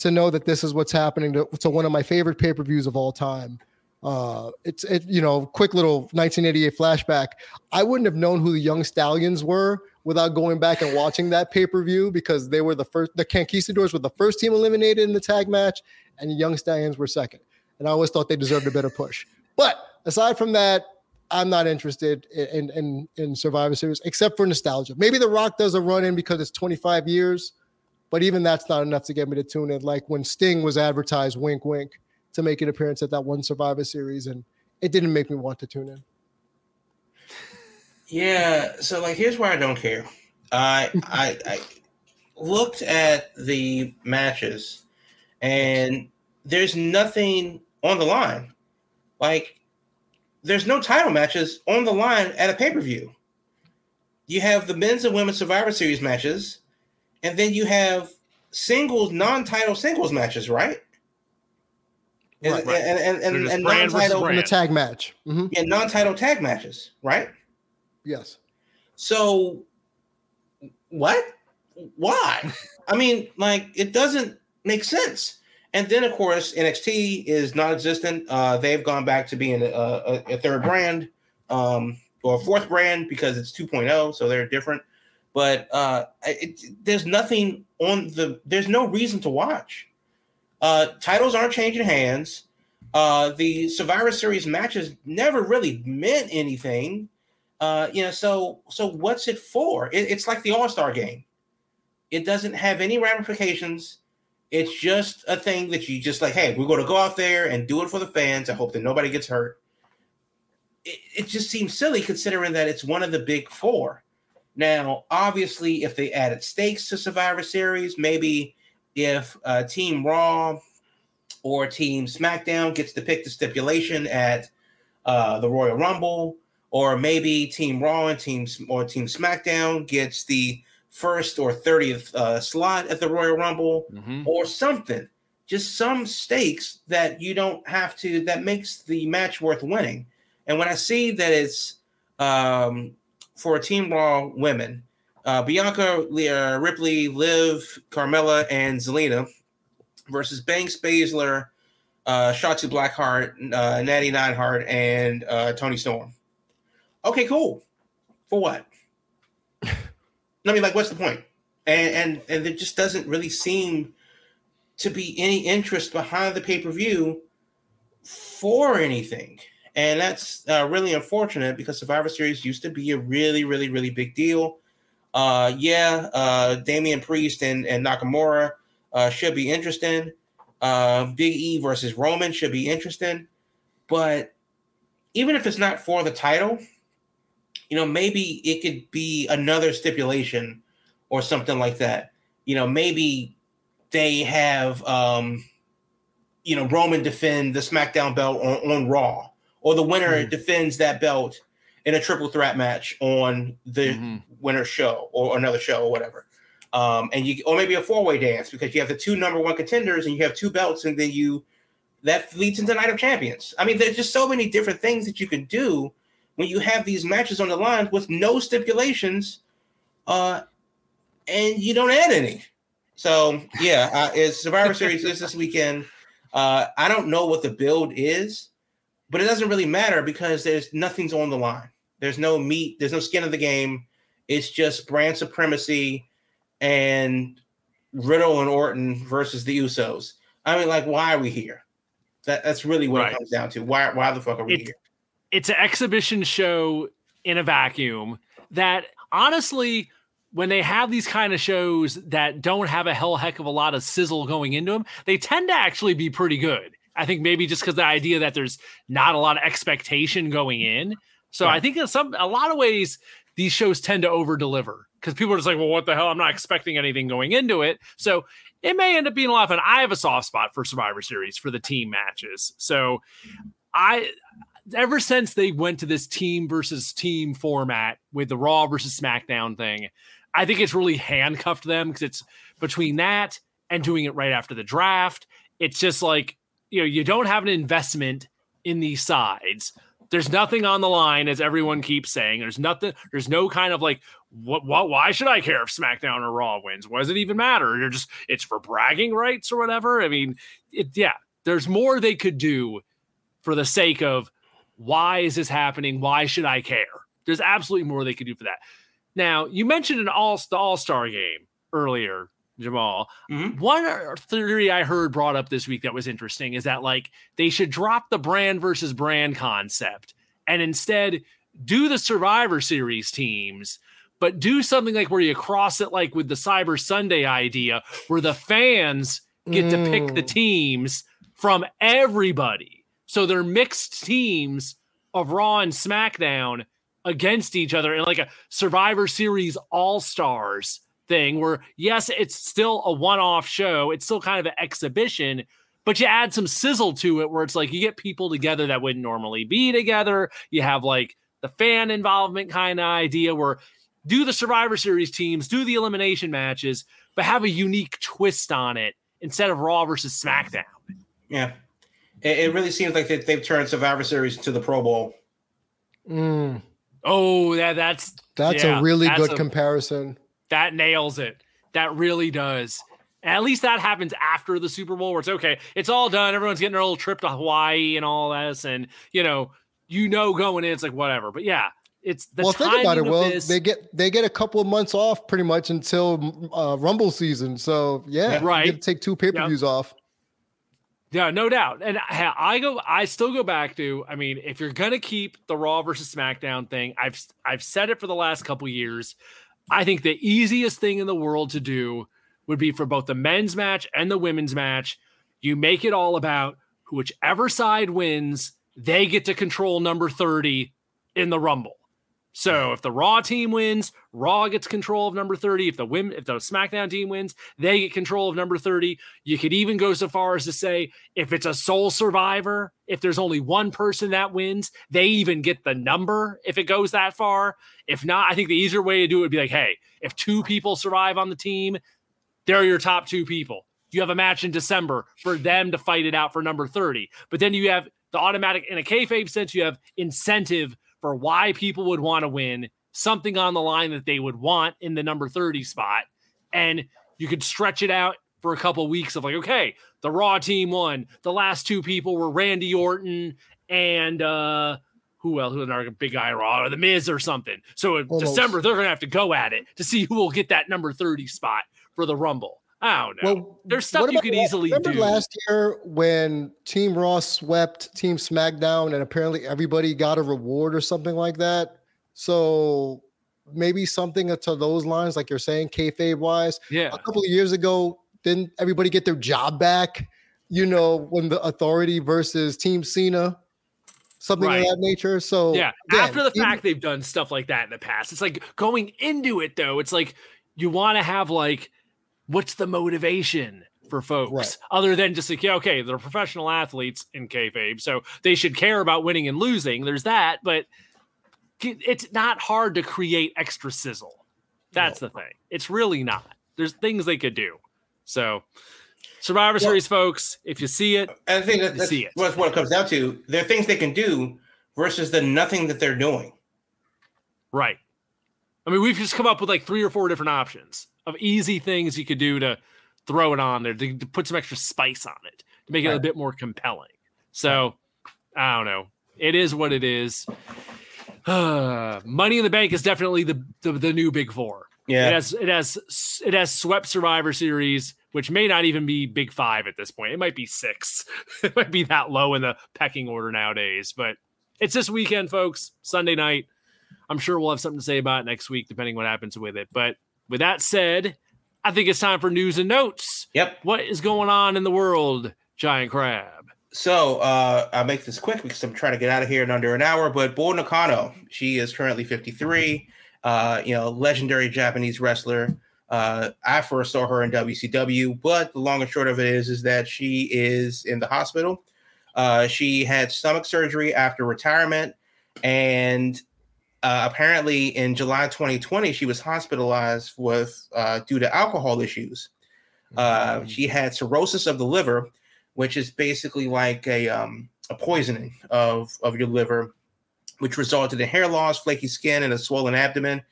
to know that this is what's happening to, to one of my favorite pay-per-views of all time. Uh, it's, it, you know, quick little nineteen eighty-eight flashback. I wouldn't have known who the Young Stallions were without going back and watching that pay-per-view because they were the first, the Conquistadors were the first team eliminated in the tag match and the Young Stallions were second. And I always thought they deserved a better push. But aside from that, I'm not interested in, in, in Survivor Series, except for nostalgia. Maybe The Rock does a run-in because it's twenty-five years. But even that's not enough to get me to tune in. Like when Sting was advertised, wink, wink, to make an appearance at that one Survivor Series, and it didn't make me want to tune in. Yeah, so like here's where I don't care. I I, I looked at the matches, and there's nothing on the line. Like there's no title matches on the line at a pay-per-view. You have the men's and women's Survivor Series matches. And then you have singles, non-title singles matches, right? Right, and, right. And, and, and, and non-title and the tag match. Mm-hmm. Yeah, non-title tag matches, right? Yes. So, what? Why? I mean, like, it doesn't make sense. And then, of course, N X T is non-existent. Uh, they've gone back to being a, a, a third brand um, or a fourth brand because it's two point oh, so they're different. But uh, it, there's nothing on the – there's no reason to watch. Uh, titles aren't changing hands. Uh, the Survivor Series matches never really meant anything. Uh, you know, so so what's it for? It, it's like the All-Star game. It doesn't have any ramifications. It's just a thing that you just like, hey, we're going to go out there and do it for the fans. I hope that nobody gets hurt. It, it just seems silly considering that it's one of the big four. Now, obviously, if they added stakes to Survivor Series, maybe if uh, Team Raw or Team SmackDown gets to pick the stipulation at uh, the Royal Rumble, or maybe Team Raw and Team or Team SmackDown gets the first or thirtieth uh, slot at the Royal Rumble, mm-hmm. or something, just some stakes that you don't have to, that makes the match worth winning. And when I see that it's um, for Team Raw women, uh, Bianca uh, Ripley, Liv, Carmella, and Zelina versus Banks, Baszler, uh, Shotzi Blackheart, uh, Natty Neidhart, and uh, Toni Storm. Okay, cool. For what? I mean, like, what's the point? And, and and there just doesn't really seem to be any interest behind the pay-per-view for anything. And that's uh, really unfortunate because Survivor Series used to be a really, really, really big deal. Uh, yeah, uh, Damian Priest and, and Nakamura uh, should be interesting. Uh, Big E versus Roman should be interesting. But even if it's not for the title, you know, maybe it could be another stipulation or something like that. You know, maybe they have, um, you know, Roman defend the SmackDown belt on, on Raw. Or the winner mm-hmm. defends that belt in a triple threat match on the mm-hmm. winner's show or another show or whatever. Um, and you, or maybe a four-way dance because you have the two number one contenders and you have two belts and then you, that leads into Night of Champions. I mean, there's just so many different things that you can do when you have these matches on the line with no stipulations, uh, and you don't add any. So, yeah, uh, it's Survivor Series is this weekend. Uh, I don't know what the build is, but it doesn't really matter because there's nothing's on the line. There's no meat. There's no skin of the game. It's just brand supremacy and Riddle and Orton versus the Usos. I mean, like, why are we here? That, that's really what right. it comes down to. Why why the fuck are we it's, here? It's an exhibition show in a vacuum that, honestly, when they have these kind of shows that don't have a hell heck of a lot of sizzle going into them, they tend to actually be pretty good. I think maybe just because the idea that there's not a lot of expectation going in. So right. I think in some a lot of ways, these shows tend to over-deliver because people are just like, well, what the hell? I'm not expecting anything going into it. So it may end up being a lot of fun. I have a soft spot for Survivor Series for the team matches. So I, ever since they went to this team versus team format with the Raw versus SmackDown thing, I think it's really handcuffed them because it's between that and doing it right after the draft. It's just like, you know, you don't have an investment in these sides. There's nothing on the line, as everyone keeps saying. There's nothing. There's no kind of like, what? What? Why should I care if SmackDown or Raw wins? Why does it even matter? You're just, it's for bragging rights or whatever. I mean, it, yeah. There's more they could do for the sake of why is this happening? Why should I care? There's absolutely more they could do for that. Now, you mentioned an all the All-Star game earlier, Jamal. Mm-hmm. One theory I heard brought up this week that was interesting is that, like, they should drop the brand versus brand concept and instead do the Survivor Series teams, but do something like where you cross it, like with the Cyber Sunday idea, where the fans get mm. to pick the teams from everybody. So they're mixed teams of Raw and SmackDown against each other in like a Survivor Series All-Stars thing where, yes, it's still a one-off show. It's still kind of an exhibition, but you add some sizzle to it where it's like you get people together that wouldn't normally be together. You have like the fan involvement kind of idea where do the Survivor Series teams, do the elimination matches, but have a unique twist on it instead of Raw versus SmackDown. Yeah. It, it really seems like they, they've turned Survivor Series into the Pro Bowl. Mm. Oh, that that's that's yeah, a really that's good a, comparison. That nails it. That really does. And at least that happens after the Super Bowl where it's okay, it's all done. Everyone's getting their little trip to Hawaii and all this. And, you know, you know, going in, it's like whatever. But yeah, it's the well, think about it. Well, this, they get they get a couple of months off pretty much until uh, Rumble season. So, yeah, right. You get to take two pay-per-views yep. off. Yeah, no doubt. And I, I go, I still go back to, I mean, if you're going to keep the Raw versus SmackDown thing, I've, I've said it for the last couple years. I think the easiest thing in the world to do would be for both the men's match and the women's match. You make it all about whichever side wins, they get to control number thirty in the Rumble. So if the Raw team wins, Raw gets control of number thirty. If the women, if the SmackDown team wins, they get control of number thirty. You could even go so far as to say, if it's a sole survivor, if there's only one person that wins, they even get the number if it goes that far. If not, I think the easier way to do it would be like, hey, if two people survive on the team, they're your top two people. You have a match in December for them to fight it out for number thirty. But then you have the automatic, in a kayfabe sense, you have incentive for why people would want to win, something on the line that they would want in the number thirty spot. And you could stretch it out for a couple of weeks of like, okay, the Raw team won. The last two people were Randy Orton and uh, who else? Who's another big guy Raw or The Miz or something. So in Almost. December, they're going to have to go at it to see who will get that number thirty spot for the Rumble. I don't know. Well, there's stuff you could easily do. Remember last year when Team Raw swept Team SmackDown and apparently everybody got a reward or something like that? So maybe something to those lines, like you're saying, kayfabe-wise. Yeah. A couple of years ago, didn't everybody get their job back? You know, when the Authority versus Team Cena, something right. of that nature. So yeah, again, after the fact, even- they've done stuff like that in the past. It's like going into it, though, it's like you want to have like, what's the motivation for folks right. other than just like, yeah, okay, they're professional athletes in kayfabe, so they should care about winning and losing. There's that, but it's not hard to create extra sizzle. That's no. the thing. It's really not. There's things they could do. So Survivor well, Series, folks, if you see it, I think that, you that's see it. That's what it comes down to. There are things they can do, versus the nothing that they're doing. Right. I mean, we've just come up with like three or four different options of easy things you could do to throw it on there, to, to put some extra spice on it, to make it right. a bit more compelling. So I don't know. It is what it is. Money in the Bank is definitely the, the, the new Big Four. Yeah. It has, it has, it has swept Survivor Series, which may not even be Big Five at this point. It might be six. It might be that low in the pecking order nowadays, but it's this weekend, folks, Sunday night. I'm sure we'll have something to say about it next week, depending what happens with it. But with that said, I think it's time for news and notes. Yep. What is going on in the world, Giant Crab? So uh, I'll make this quick because I'm trying to get out of here in under an hour. But Bull Nakano, she is currently fifty-three. Uh, you know, legendary Japanese wrestler. Uh, I first saw her in W C W, but the long and short of it is, is that she is in the hospital. Uh, she had stomach surgery after retirement, and uh, apparently in July twenty twenty, she was hospitalized with uh, due to alcohol issues. Uh, mm-hmm. She had cirrhosis of the liver, which is basically like a um, a poisoning of, of your liver, which resulted in hair loss, flaky skin, and a swollen abdomen.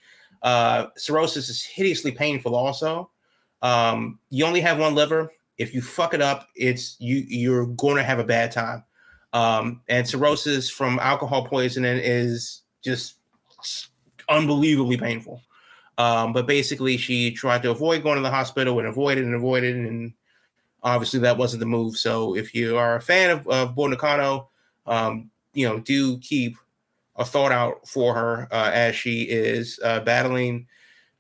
Uh, cirrhosis is hideously painful also. Um, you only have one liver. If you fuck it up, it's you, you're going to have a bad time. Um, and cirrhosis from alcohol poisoning is just unbelievably painful. Um, but basically, she tried to avoid going to the hospital and avoided and avoided, and obviously that wasn't the move. So if you are a fan of, of Bull Nakano, um, you know, do keep a thought out for her uh, as she is uh, battling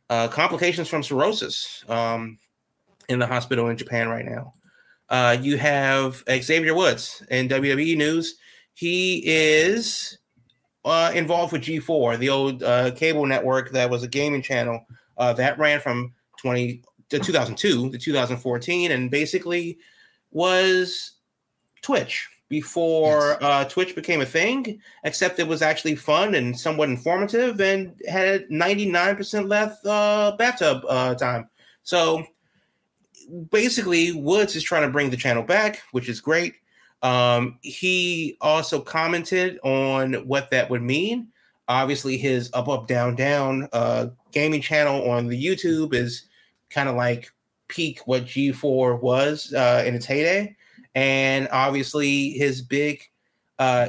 uh, complications from cirrhosis um, in the hospital in Japan right now. Uh, you have Xavier Woods in W W E news. He is uh, involved with G four, the old uh, cable network that was a gaming channel uh, that ran from twenty to two thousand two to two thousand fourteen, and basically was Twitch before yes. uh, Twitch became a thing, except it was actually fun and somewhat informative and had ninety-nine percent less uh, bathtub uh, time. So basically, Woods is trying to bring the channel back, which is great. Um, he also commented on what that would mean. Obviously, his up, up, down, down uh, gaming channel on the YouTube is kind of like peak what G four was uh, in its heyday. And obviously, his big, uh,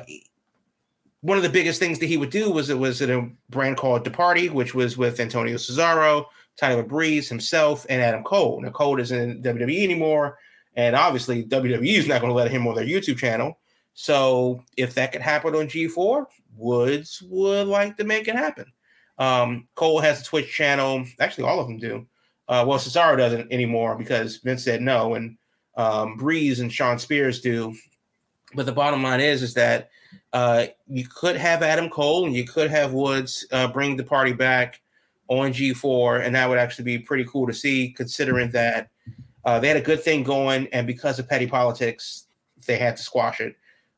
one of the biggest things that he would do was it was in a brand called DeParty, which was with Antonio Cesaro, Tyler Breeze, himself, and Adam Cole. Now, Cole isn't in W W E anymore, and obviously, W W E is not going to let him on their YouTube channel. So, if that could happen on G four, Woods would like to make it happen. Um, Cole has a Twitch channel. Actually, all of them do. Uh, well, Cesaro doesn't anymore because Vince said no, and Um, Breeze and Sean Spears do, but the bottom line is is that uh, you could have Adam Cole and you could have Woods uh, bring the party back on G four, and that would actually be pretty cool to see, considering that uh, they had a good thing going, and because of petty politics, they had to squash it,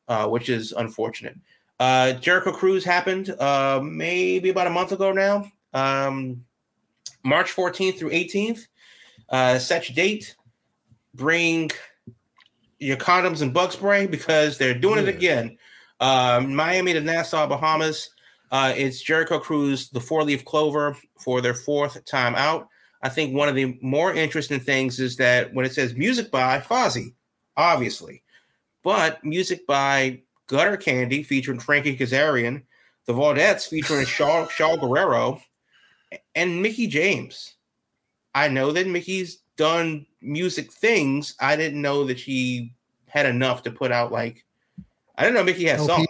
uh, which is unfortunate. Uh, Jericho Cruise happened uh, maybe about a month ago now, um, March fourteenth through eighteenth. Uh, such date. Bring your condoms and bug spray because they're doing yeah. it again. Um, Miami to Nassau, Bahamas. Uh, it's Jericho Cruise, the four-leaf clover, for their fourth time out. I think one of the more interesting things is that when it says music by Fozzy, obviously, but music by Gutter Candy featuring Frankie Kazarian, the Vaudettes featuring Shaw, Shaw Guerrero, and Mickey James. I know that Mickey's done music things. I didn't know that she had enough to put out. Like, I didn't know Mickey had no, songs.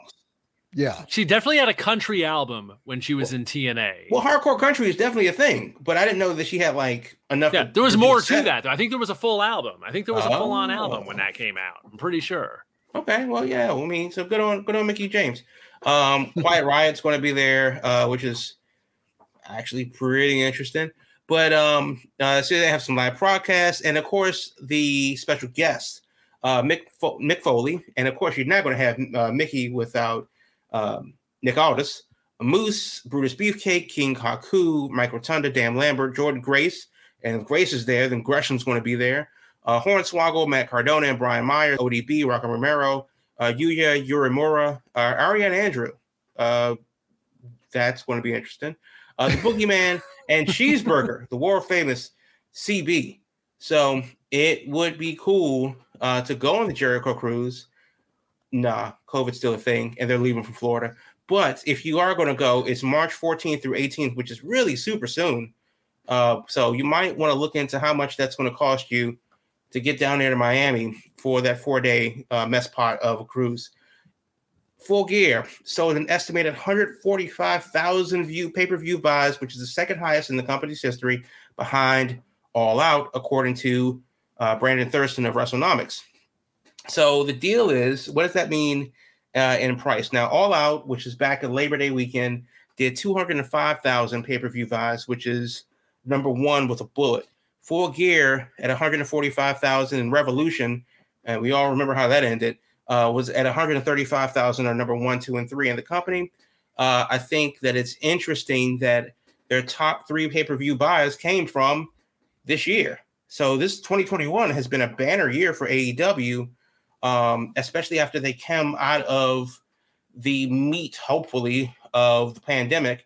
He, yeah. She definitely had a country album when she was well, in T N A. Well, hardcore country is definitely a thing, but I didn't know that she had like enough. Yeah, to, there was to more to that though. I think there was a full album. I think there was oh. a full on album when that came out. I'm pretty sure. Okay. Well, yeah. I mean, so good on, good on Mickey James. Um, Quiet Riot's going to be there, uh, which is actually pretty interesting. But um, uh, so they have some live broadcasts, and of course the special guest, uh, Mick Fo- Mick Foley, and of course you're not going to have uh, Mickey without um, Nick Aldis, Moose, Brutus Beefcake, King Haku, Mike Rotunda, Dan Lambert, Jordan Grace, and if Grace is there, then Gresham's going to be there. Uh, Hornswoggle, Matt Cardona, and Brian Myers, O D B, Rocco Romero, uh, Yuya Urimura, uh, Ariana Andrew, Uh, that's going to be interesting. Uh, the Boogeyman and Cheeseburger, the world famous C B. So it would be cool uh, to go on the Jericho Cruise. Nah, COVID's still a thing, and they're leaving from Florida. But if you are going to go, it's March fourteenth through eighteenth, which is really super soon. Uh, so you might want to look into how much that's going to cost you to get down there to Miami for that four-day uh, mess pot of a cruise. Full Gear sold an estimated one hundred forty-five thousand view pay-per-view buys, which is the second highest in the company's history, behind All Out, according to uh, Brandon Thurston of WrestleNomics. So the deal is, what does that mean uh, in price? Now, All Out, which is back in Labor Day weekend, did two hundred five thousand pay-per-view buys, which is number one with a bullet. Full Gear at one hundred forty-five thousand, and Revolution, and we all remember how that ended, uh, was at one hundred thirty-five thousand, or number one, two, and three in the company. Uh, I think that it's interesting that their top three pay-per-view buys came from this year. So this twenty twenty-one has been a banner year for A E W, um, especially after they came out of the meat, hopefully, of the pandemic.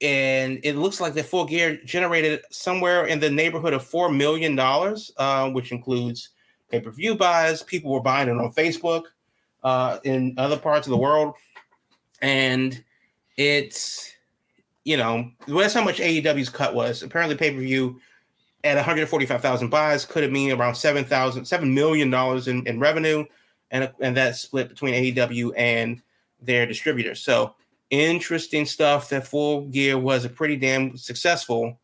And it looks like the Full Gear generated somewhere in the neighborhood of four million dollars, uh, which includes pay-per-view buys. People were buying it on Facebook uh, in other parts of the world. And it's, you know, well, that's how much A E W's cut was. Apparently pay-per-view at one hundred forty-five thousand buys could have mean around seven thousand, seven million dollars in, in revenue. And, and that's split between A E W and their distributor. So, interesting stuff that Full Gear was a pretty damn successful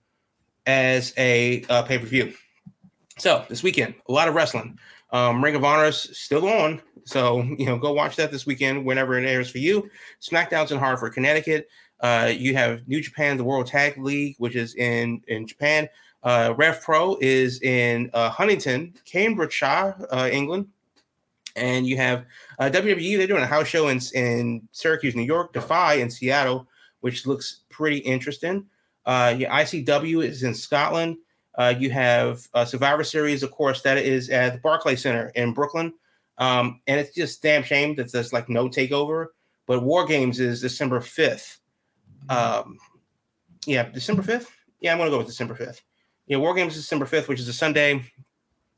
as a uh, pay-per-view. So this weekend, a lot of wrestling. Um, Ring of Honor is still on. So, you know, go watch that this weekend whenever it airs for you. SmackDown's in Hartford, Connecticut. Uh, you have New Japan, the World Tag League, which is in, in Japan. Uh, Rev Pro is in uh, Huntington, Cambridgeshire, uh, England. And you have uh, W W E, they're doing a house show in, in Syracuse, New York, Defy in Seattle, which looks pretty interesting. Uh, your I C W is in Scotland. Uh, you have uh, Survivor Series, of course, that is at the Barclays Center in Brooklyn. Um, and it's just damn shame that there's like no takeover. But War Games is December fifth. Um, yeah, December fifth? Yeah, I'm going to go with December fifth. Yeah, War Games is December fifth, which is a Sunday.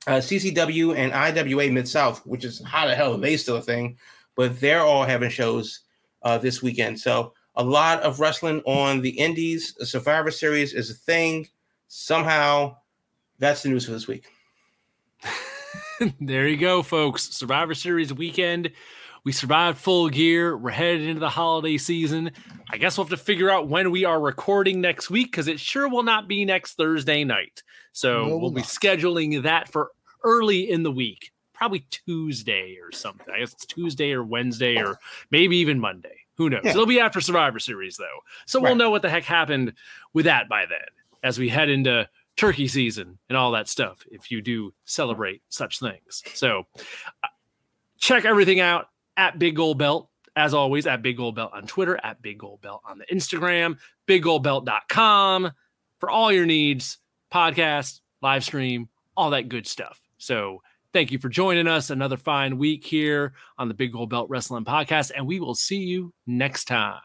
Uh, C C W and I W A Mid-South, which is how the hell are they still a thing, but they're all having shows uh, this weekend. So a lot of wrestling on the indies. A Survivor Series is a thing. Somehow, that's the news for this week. There you go, folks. Survivor Series weekend. We survived Full Gear. We're headed into the holiday season. I guess we'll have to figure out when we are recording next week, because it sure will not be next Thursday night. So no, we'll not. be scheduling that for early in the week, probably Tuesday or something. I guess it's Tuesday or Wednesday or maybe even Monday. Who knows? Yeah. It'll be after Survivor Series, though. So right. We'll know what the heck happened with that by then as we head into turkey season and all that stuff, if you do celebrate such things. So uh, check everything out at Big Gold Belt. As always, at Big Gold Belt on Twitter, at Big Gold Belt on the Instagram, big gold belt dot com for all your needs, podcast, live stream, all that good stuff. So thank you for joining us. Another fine week here on the Big Gold Belt Wrestling Podcast, and we will see you next time.